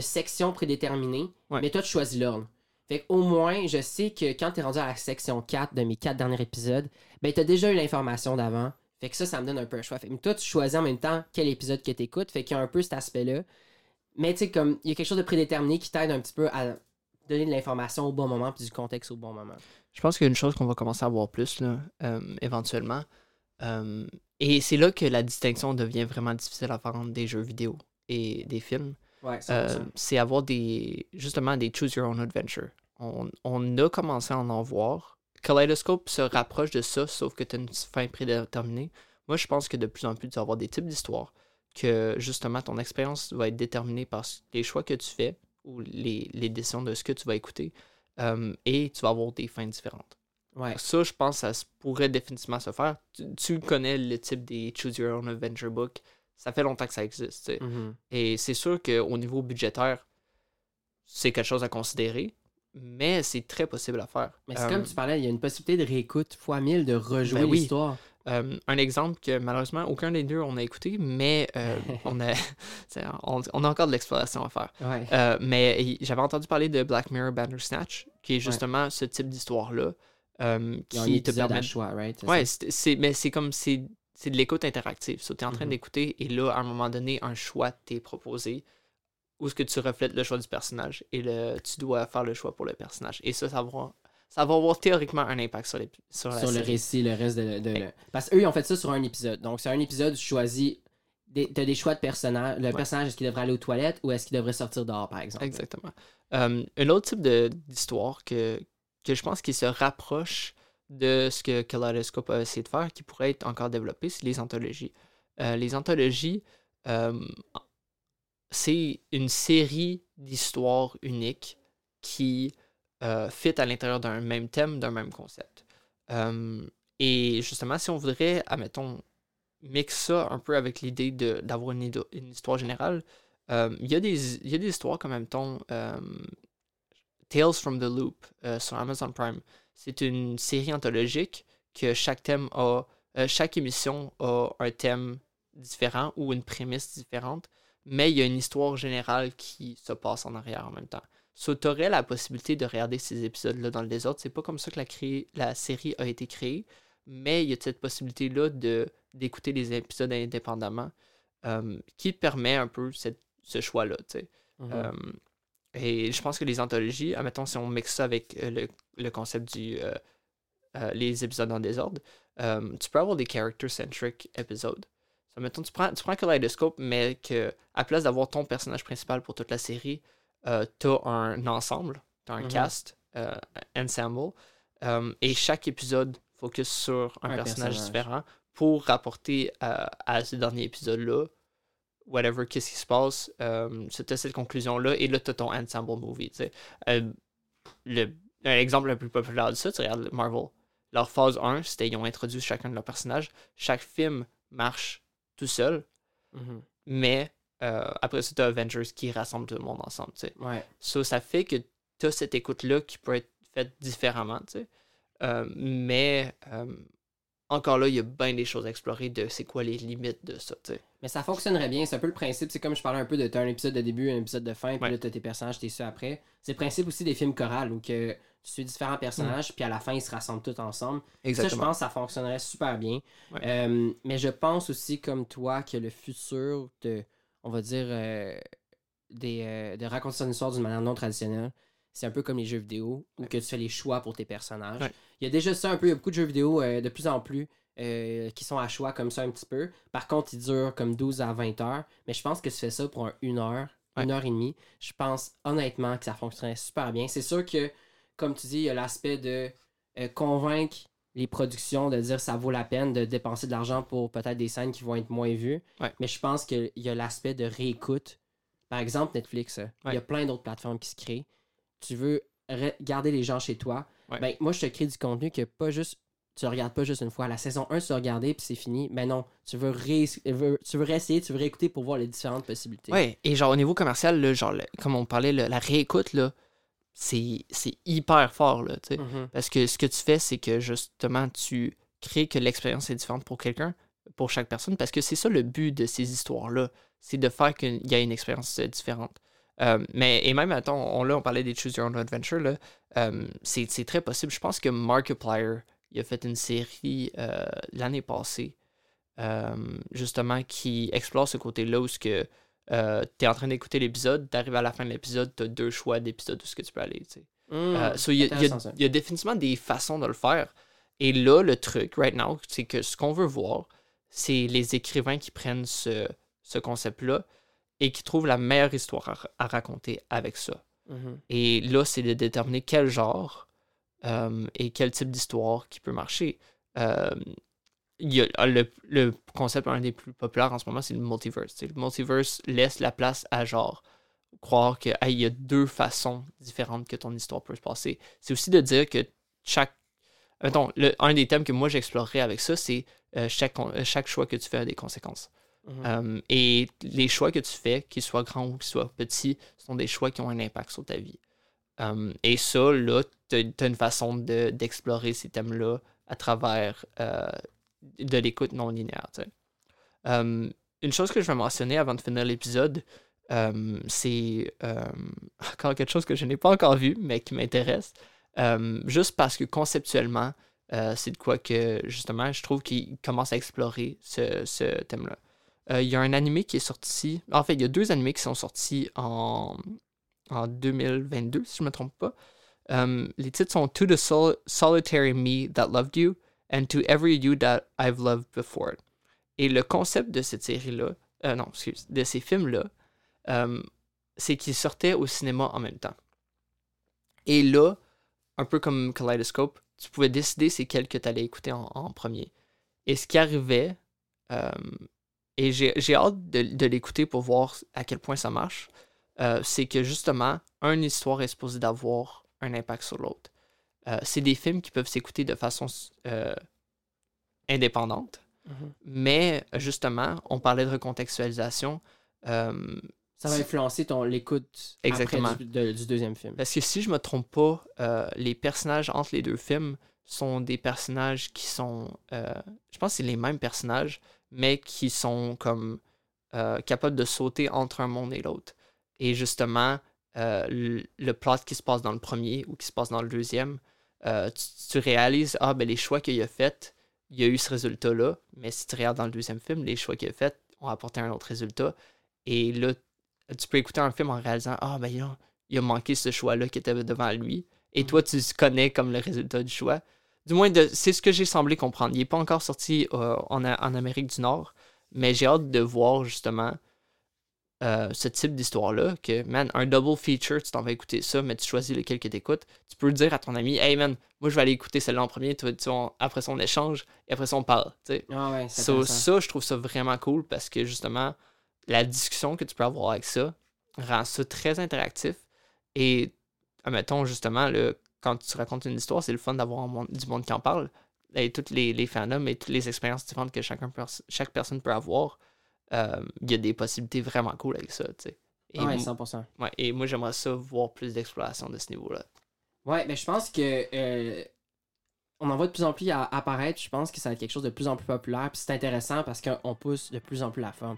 section prédéterminée, mais toi, tu choisis l'ordre. Fait qu'au moins, je sais que quand t'es rendu à la section 4 de mes 4 derniers épisodes, ben t'as déjà eu l'information d'avant. Fait que ça me donne un peu un choix. Fait que toi, tu choisis en même temps quel épisode que t'écoutes. Fait qu'il y a un peu cet aspect-là. Mais tu sais, comme il y a quelque chose de prédéterminé qui t'aide un petit peu à donner de l'information au bon moment puis du contexte au bon moment. Je pense qu'il y a une chose qu'on va commencer à voir plus, là, éventuellement. Et c'est là que la distinction devient vraiment difficile à faire entre des jeux vidéo et des films. Ouais, c'est avoir des choose your own adventure. On a commencé à en voir. Kaleidoscope se rapproche de ça, sauf que tu as une fin prédéterminée. Moi, je pense que de plus en plus, tu vas avoir des types d'histoires que, justement, ton expérience va être déterminée par les choix que tu fais ou les décisions de ce que tu vas écouter et tu vas avoir des fins différentes. Ouais. Ça, je pense que ça pourrait définitivement se faire. Tu connais le type des Choose Your Own Adventure Book. Ça fait longtemps que ça existe. Mm-hmm. Et c'est sûr qu'au niveau budgétaire, c'est quelque chose à considérer, mais c'est très possible à faire. Mais c'est comme tu parlais, il y a une possibilité de réécoute fois 1000, de rejouer l'histoire. Un exemple que malheureusement, aucun des deux on a écouté, mais on a encore de l'exploration à faire. Ouais. Mais j'avais entendu parler de Black Mirror Bandersnatch, qui est justement ce type d'histoire-là. Qui te permet choix, right? Ouais, mais c'est comme c'est de l'écoute interactive. So, tu es en train d'écouter et là, à un moment donné, un choix t'est proposé où est-ce que tu reflètes le choix du personnage et tu dois faire le choix pour le personnage. Et ça va avoir théoriquement un impact sur la série. Le récit, le reste de... Parce qu'eux, ils ont fait ça sur un épisode. Donc, c'est un épisode où tu choisis t'as des choix de personnages. Le personnage, est-ce qu'il devrait aller aux toilettes ou est-ce qu'il devrait sortir dehors, par exemple? Exactement. Un autre type d'histoire que je pense qui se rapproche de ce que Kaleidoscope a essayé de faire, qui pourrait être encore développé, c'est les anthologies. Les anthologies, c'est une série d'histoires uniques qui fit à l'intérieur d'un même thème, d'un même concept. Et justement, si on voudrait, admettons, mixer ça un peu avec l'idée d'avoir une histoire générale, il y a des histoires comme, admettons, Tales from the Loop sur Amazon Prime. C'est une série anthologique que chaque émission a un thème différent ou une prémisse différente, mais il y a une histoire générale qui se passe en arrière en même temps. So, t'aurais la possibilité de regarder ces épisodes-là dans le désordre. C'est pas comme ça que la série a été créée, mais il y a cette possibilité-là d'écouter les épisodes indépendamment qui te permet un peu ce choix-là, tu sais. Mm-hmm. Et je pense que les anthologies, admettons, si on mixe ça avec le concept du les épisodes en désordre, tu peux avoir des character-centric épisodes. So, mettons, tu prends Kaleidoscope, mais que à place d'avoir ton personnage principal pour toute la série, t'as un ensemble, t'as un cast, ensemble, et chaque épisode focus sur un personnage différent pour rapporter à ce dernier épisode-là, whatever, qu'est-ce qui se passe, c'était cette conclusion-là, et là, t'as ton ensemble movie, tu sais. L'exemple le plus populaire de ça, tu regardes Marvel. Leur phase 1, c'était ils ont introduit chacun de leurs personnages. Chaque film marche tout seul, mais après ça, t'as Avengers qui rassemble tout le monde ensemble, tu sais. Ouais. Ça fait que t'as cette écoute-là qui peut être faite différemment, tu sais. Mais encore là, il y a bien des choses à explorer de c'est quoi les limites de ça, tu sais. Mais ça fonctionnerait bien, c'est un peu le principe. C'est comme je parlais un peu de t'as un épisode de début, un épisode de fin, puis là t'as tes personnages, t'es ça après. C'est le principe aussi des films chorales où que tu suis différents personnages, puis à la fin ils se rassemblent tous ensemble. Exactement. Ça, je pense, ça fonctionnerait super bien. Ouais. Mais je pense aussi, comme toi, que le futur de... on va dire, de raconter son histoire d'une manière non traditionnelle. C'est un peu comme les jeux vidéo, où que tu fais les choix pour tes personnages. Ouais. Il y a déjà ça un peu, il y a beaucoup de jeux vidéo de plus en plus qui sont à choix comme ça un petit peu. Par contre, ils durent comme 12 à 20 heures, mais je pense que tu fais ça pour une heure et demie. Je pense honnêtement que ça fonctionnerait super bien. C'est sûr que, comme tu dis, il y a l'aspect de convaincre les productions, de dire ça vaut la peine de dépenser de l'argent pour peut-être des scènes qui vont être moins vues. Ouais. Mais je pense qu'il y a l'aspect de réécoute. Par exemple, Netflix, il y a plein d'autres plateformes qui se créent. Tu veux garder les gens chez toi. Ouais. Ben, moi, je te crée du contenu que tu ne regardes pas juste une fois. La saison 1, tu as regardé puis c'est fini. Mais non, tu veux réessayer, tu veux réécouter pour voir les différentes possibilités. Oui, et genre au niveau commercial, là, genre, comme on parlait, la réécoute, là, c'est hyper fort, là, tu sais. Mm-hmm. Parce que ce que tu fais, c'est que justement, tu crées que l'expérience est différente pour quelqu'un, pour chaque personne, parce que c'est ça le but de ces histoires-là, c'est de faire qu'il y ait une expérience différente. Et même, attends, on parlait des Choose Your Own Adventure, là, c'est très possible. Je pense que Markiplier, il a fait une série l'année passée, justement, qui explore ce côté-là où ce que... t'es en train d'écouter l'épisode, t'arrives à la fin de l'épisode, t'as deux choix d'épisode où ce que tu peux aller, tu sais. Il y a définitivement des façons de le faire. Et là, le truc, right now, c'est que ce qu'on veut voir, c'est les écrivains qui prennent ce concept-là et qui trouvent la meilleure histoire à raconter avec ça. Mm-hmm. Et là, c'est de déterminer quel genre et quel type d'histoire qui peut marcher. Il y a le concept, un des plus populaires en ce moment, c'est le multiverse. T'sais. Le multiverse laisse la place à genre croire que il y a deux façons différentes que ton histoire peut se passer. C'est aussi de dire que un des thèmes que moi j'explorerais avec ça, c'est chaque choix que tu fais a des conséquences. Mm-hmm. Et les choix que tu fais, qu'ils soient grands ou qu'ils soient petits, sont des choix qui ont un impact sur ta vie. Et ça, là, t'as une façon d'explorer ces thèmes-là à travers... de l'écoute non linéaire. Une chose que je vais mentionner avant de finir l'épisode, c'est encore quelque chose que je n'ai pas encore vu, mais qui m'intéresse, juste parce que conceptuellement, c'est de quoi que, justement, je trouve qu'il commence à explorer ce thème-là. Il y a un anime qui est sorti... En fait, il y a deux animés qui sont sortis en 2022, si je ne me trompe pas. Les titres sont « To the Solitary Me That Loved You » and To Every You That I've Loved Before. Et le concept de cette série-là, de ces films-là, c'est qu'ils sortaient au cinéma en même temps. Et là, un peu comme Kaleidoscope, tu pouvais décider c'est quel que tu allais écouter en premier. Et ce qui arrivait, et j'ai hâte de l'écouter pour voir à quel point ça marche, c'est que justement, une histoire est supposée d'avoir un impact sur l'autre. C'est des films qui peuvent s'écouter de façon indépendante, mm-hmm. mais justement, on parlait de recontextualisation. Ça va influencer l'écoute exactement. Après du deuxième film. Parce que si je me trompe pas, les personnages entre les deux films sont des personnages qui sont... je pense que c'est les mêmes personnages, mais qui sont comme capables de sauter entre un monde et l'autre. Et justement, le plot qui se passe dans le premier ou qui se passe dans le deuxième, tu réalises, les choix qu'il a fait, il y a eu ce résultat-là, mais si tu regardes dans le deuxième film, les choix qu'il a fait ont apporté un autre résultat. Et là, tu peux écouter un film en réalisant, il a manqué ce choix-là qui était devant lui. Et toi, tu connais comme le résultat du choix. Du moins, c'est ce que j'ai semblé comprendre. Il n'est pas encore sorti en Amérique du Nord, mais j'ai hâte de voir justement ce type d'histoire-là, que, man, un double feature, tu t'en vas écouter ça, mais tu choisis lequel que tu écoutes. Tu peux dire à ton ami, hey man, moi je vais aller écouter celle-là en premier, après ça on échange, et après ça on parle. Ça, je trouve ça vraiment cool parce que justement, la discussion que tu peux avoir avec ça rend ça très interactif. Et, admettons, justement, quand tu racontes une histoire, c'est le fun d'avoir du monde qui en parle. Et tous les fandoms et toutes les expériences différentes que chaque personne peut avoir, il y a des possibilités vraiment cool avec ça. Et 100%. Ouais, et moi, j'aimerais ça voir plus d'exploration de ce niveau-là. Ouais, mais je pense que... on en voit de plus en plus apparaître. Je pense que ça va être quelque chose de plus en plus populaire. Puis c'est intéressant parce qu'on pousse de plus en plus la forme.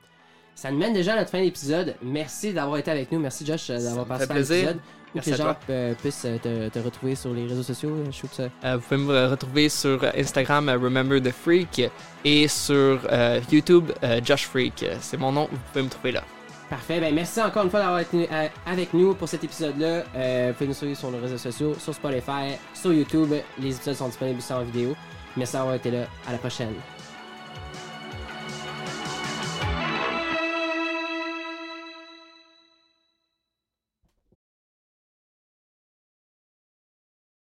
Ça nous mène déjà à notre fin d'épisode. Merci d'avoir été avec nous. Merci, Josh, d'avoir passé par l'épisode. Où les gens puissent te retrouver sur les réseaux sociaux. Vous pouvez me retrouver sur Instagram, Remember the Freak, et sur YouTube, Josh Freak. C'est mon nom. Vous pouvez me trouver là. Parfait. Ben, merci encore une fois d'avoir été avec nous pour cet épisode-là. Vous pouvez nous suivre sur nos réseaux sociaux, sur Spotify, sur YouTube. Les épisodes sont disponibles en vidéo. Merci d'avoir été là. À la prochaine.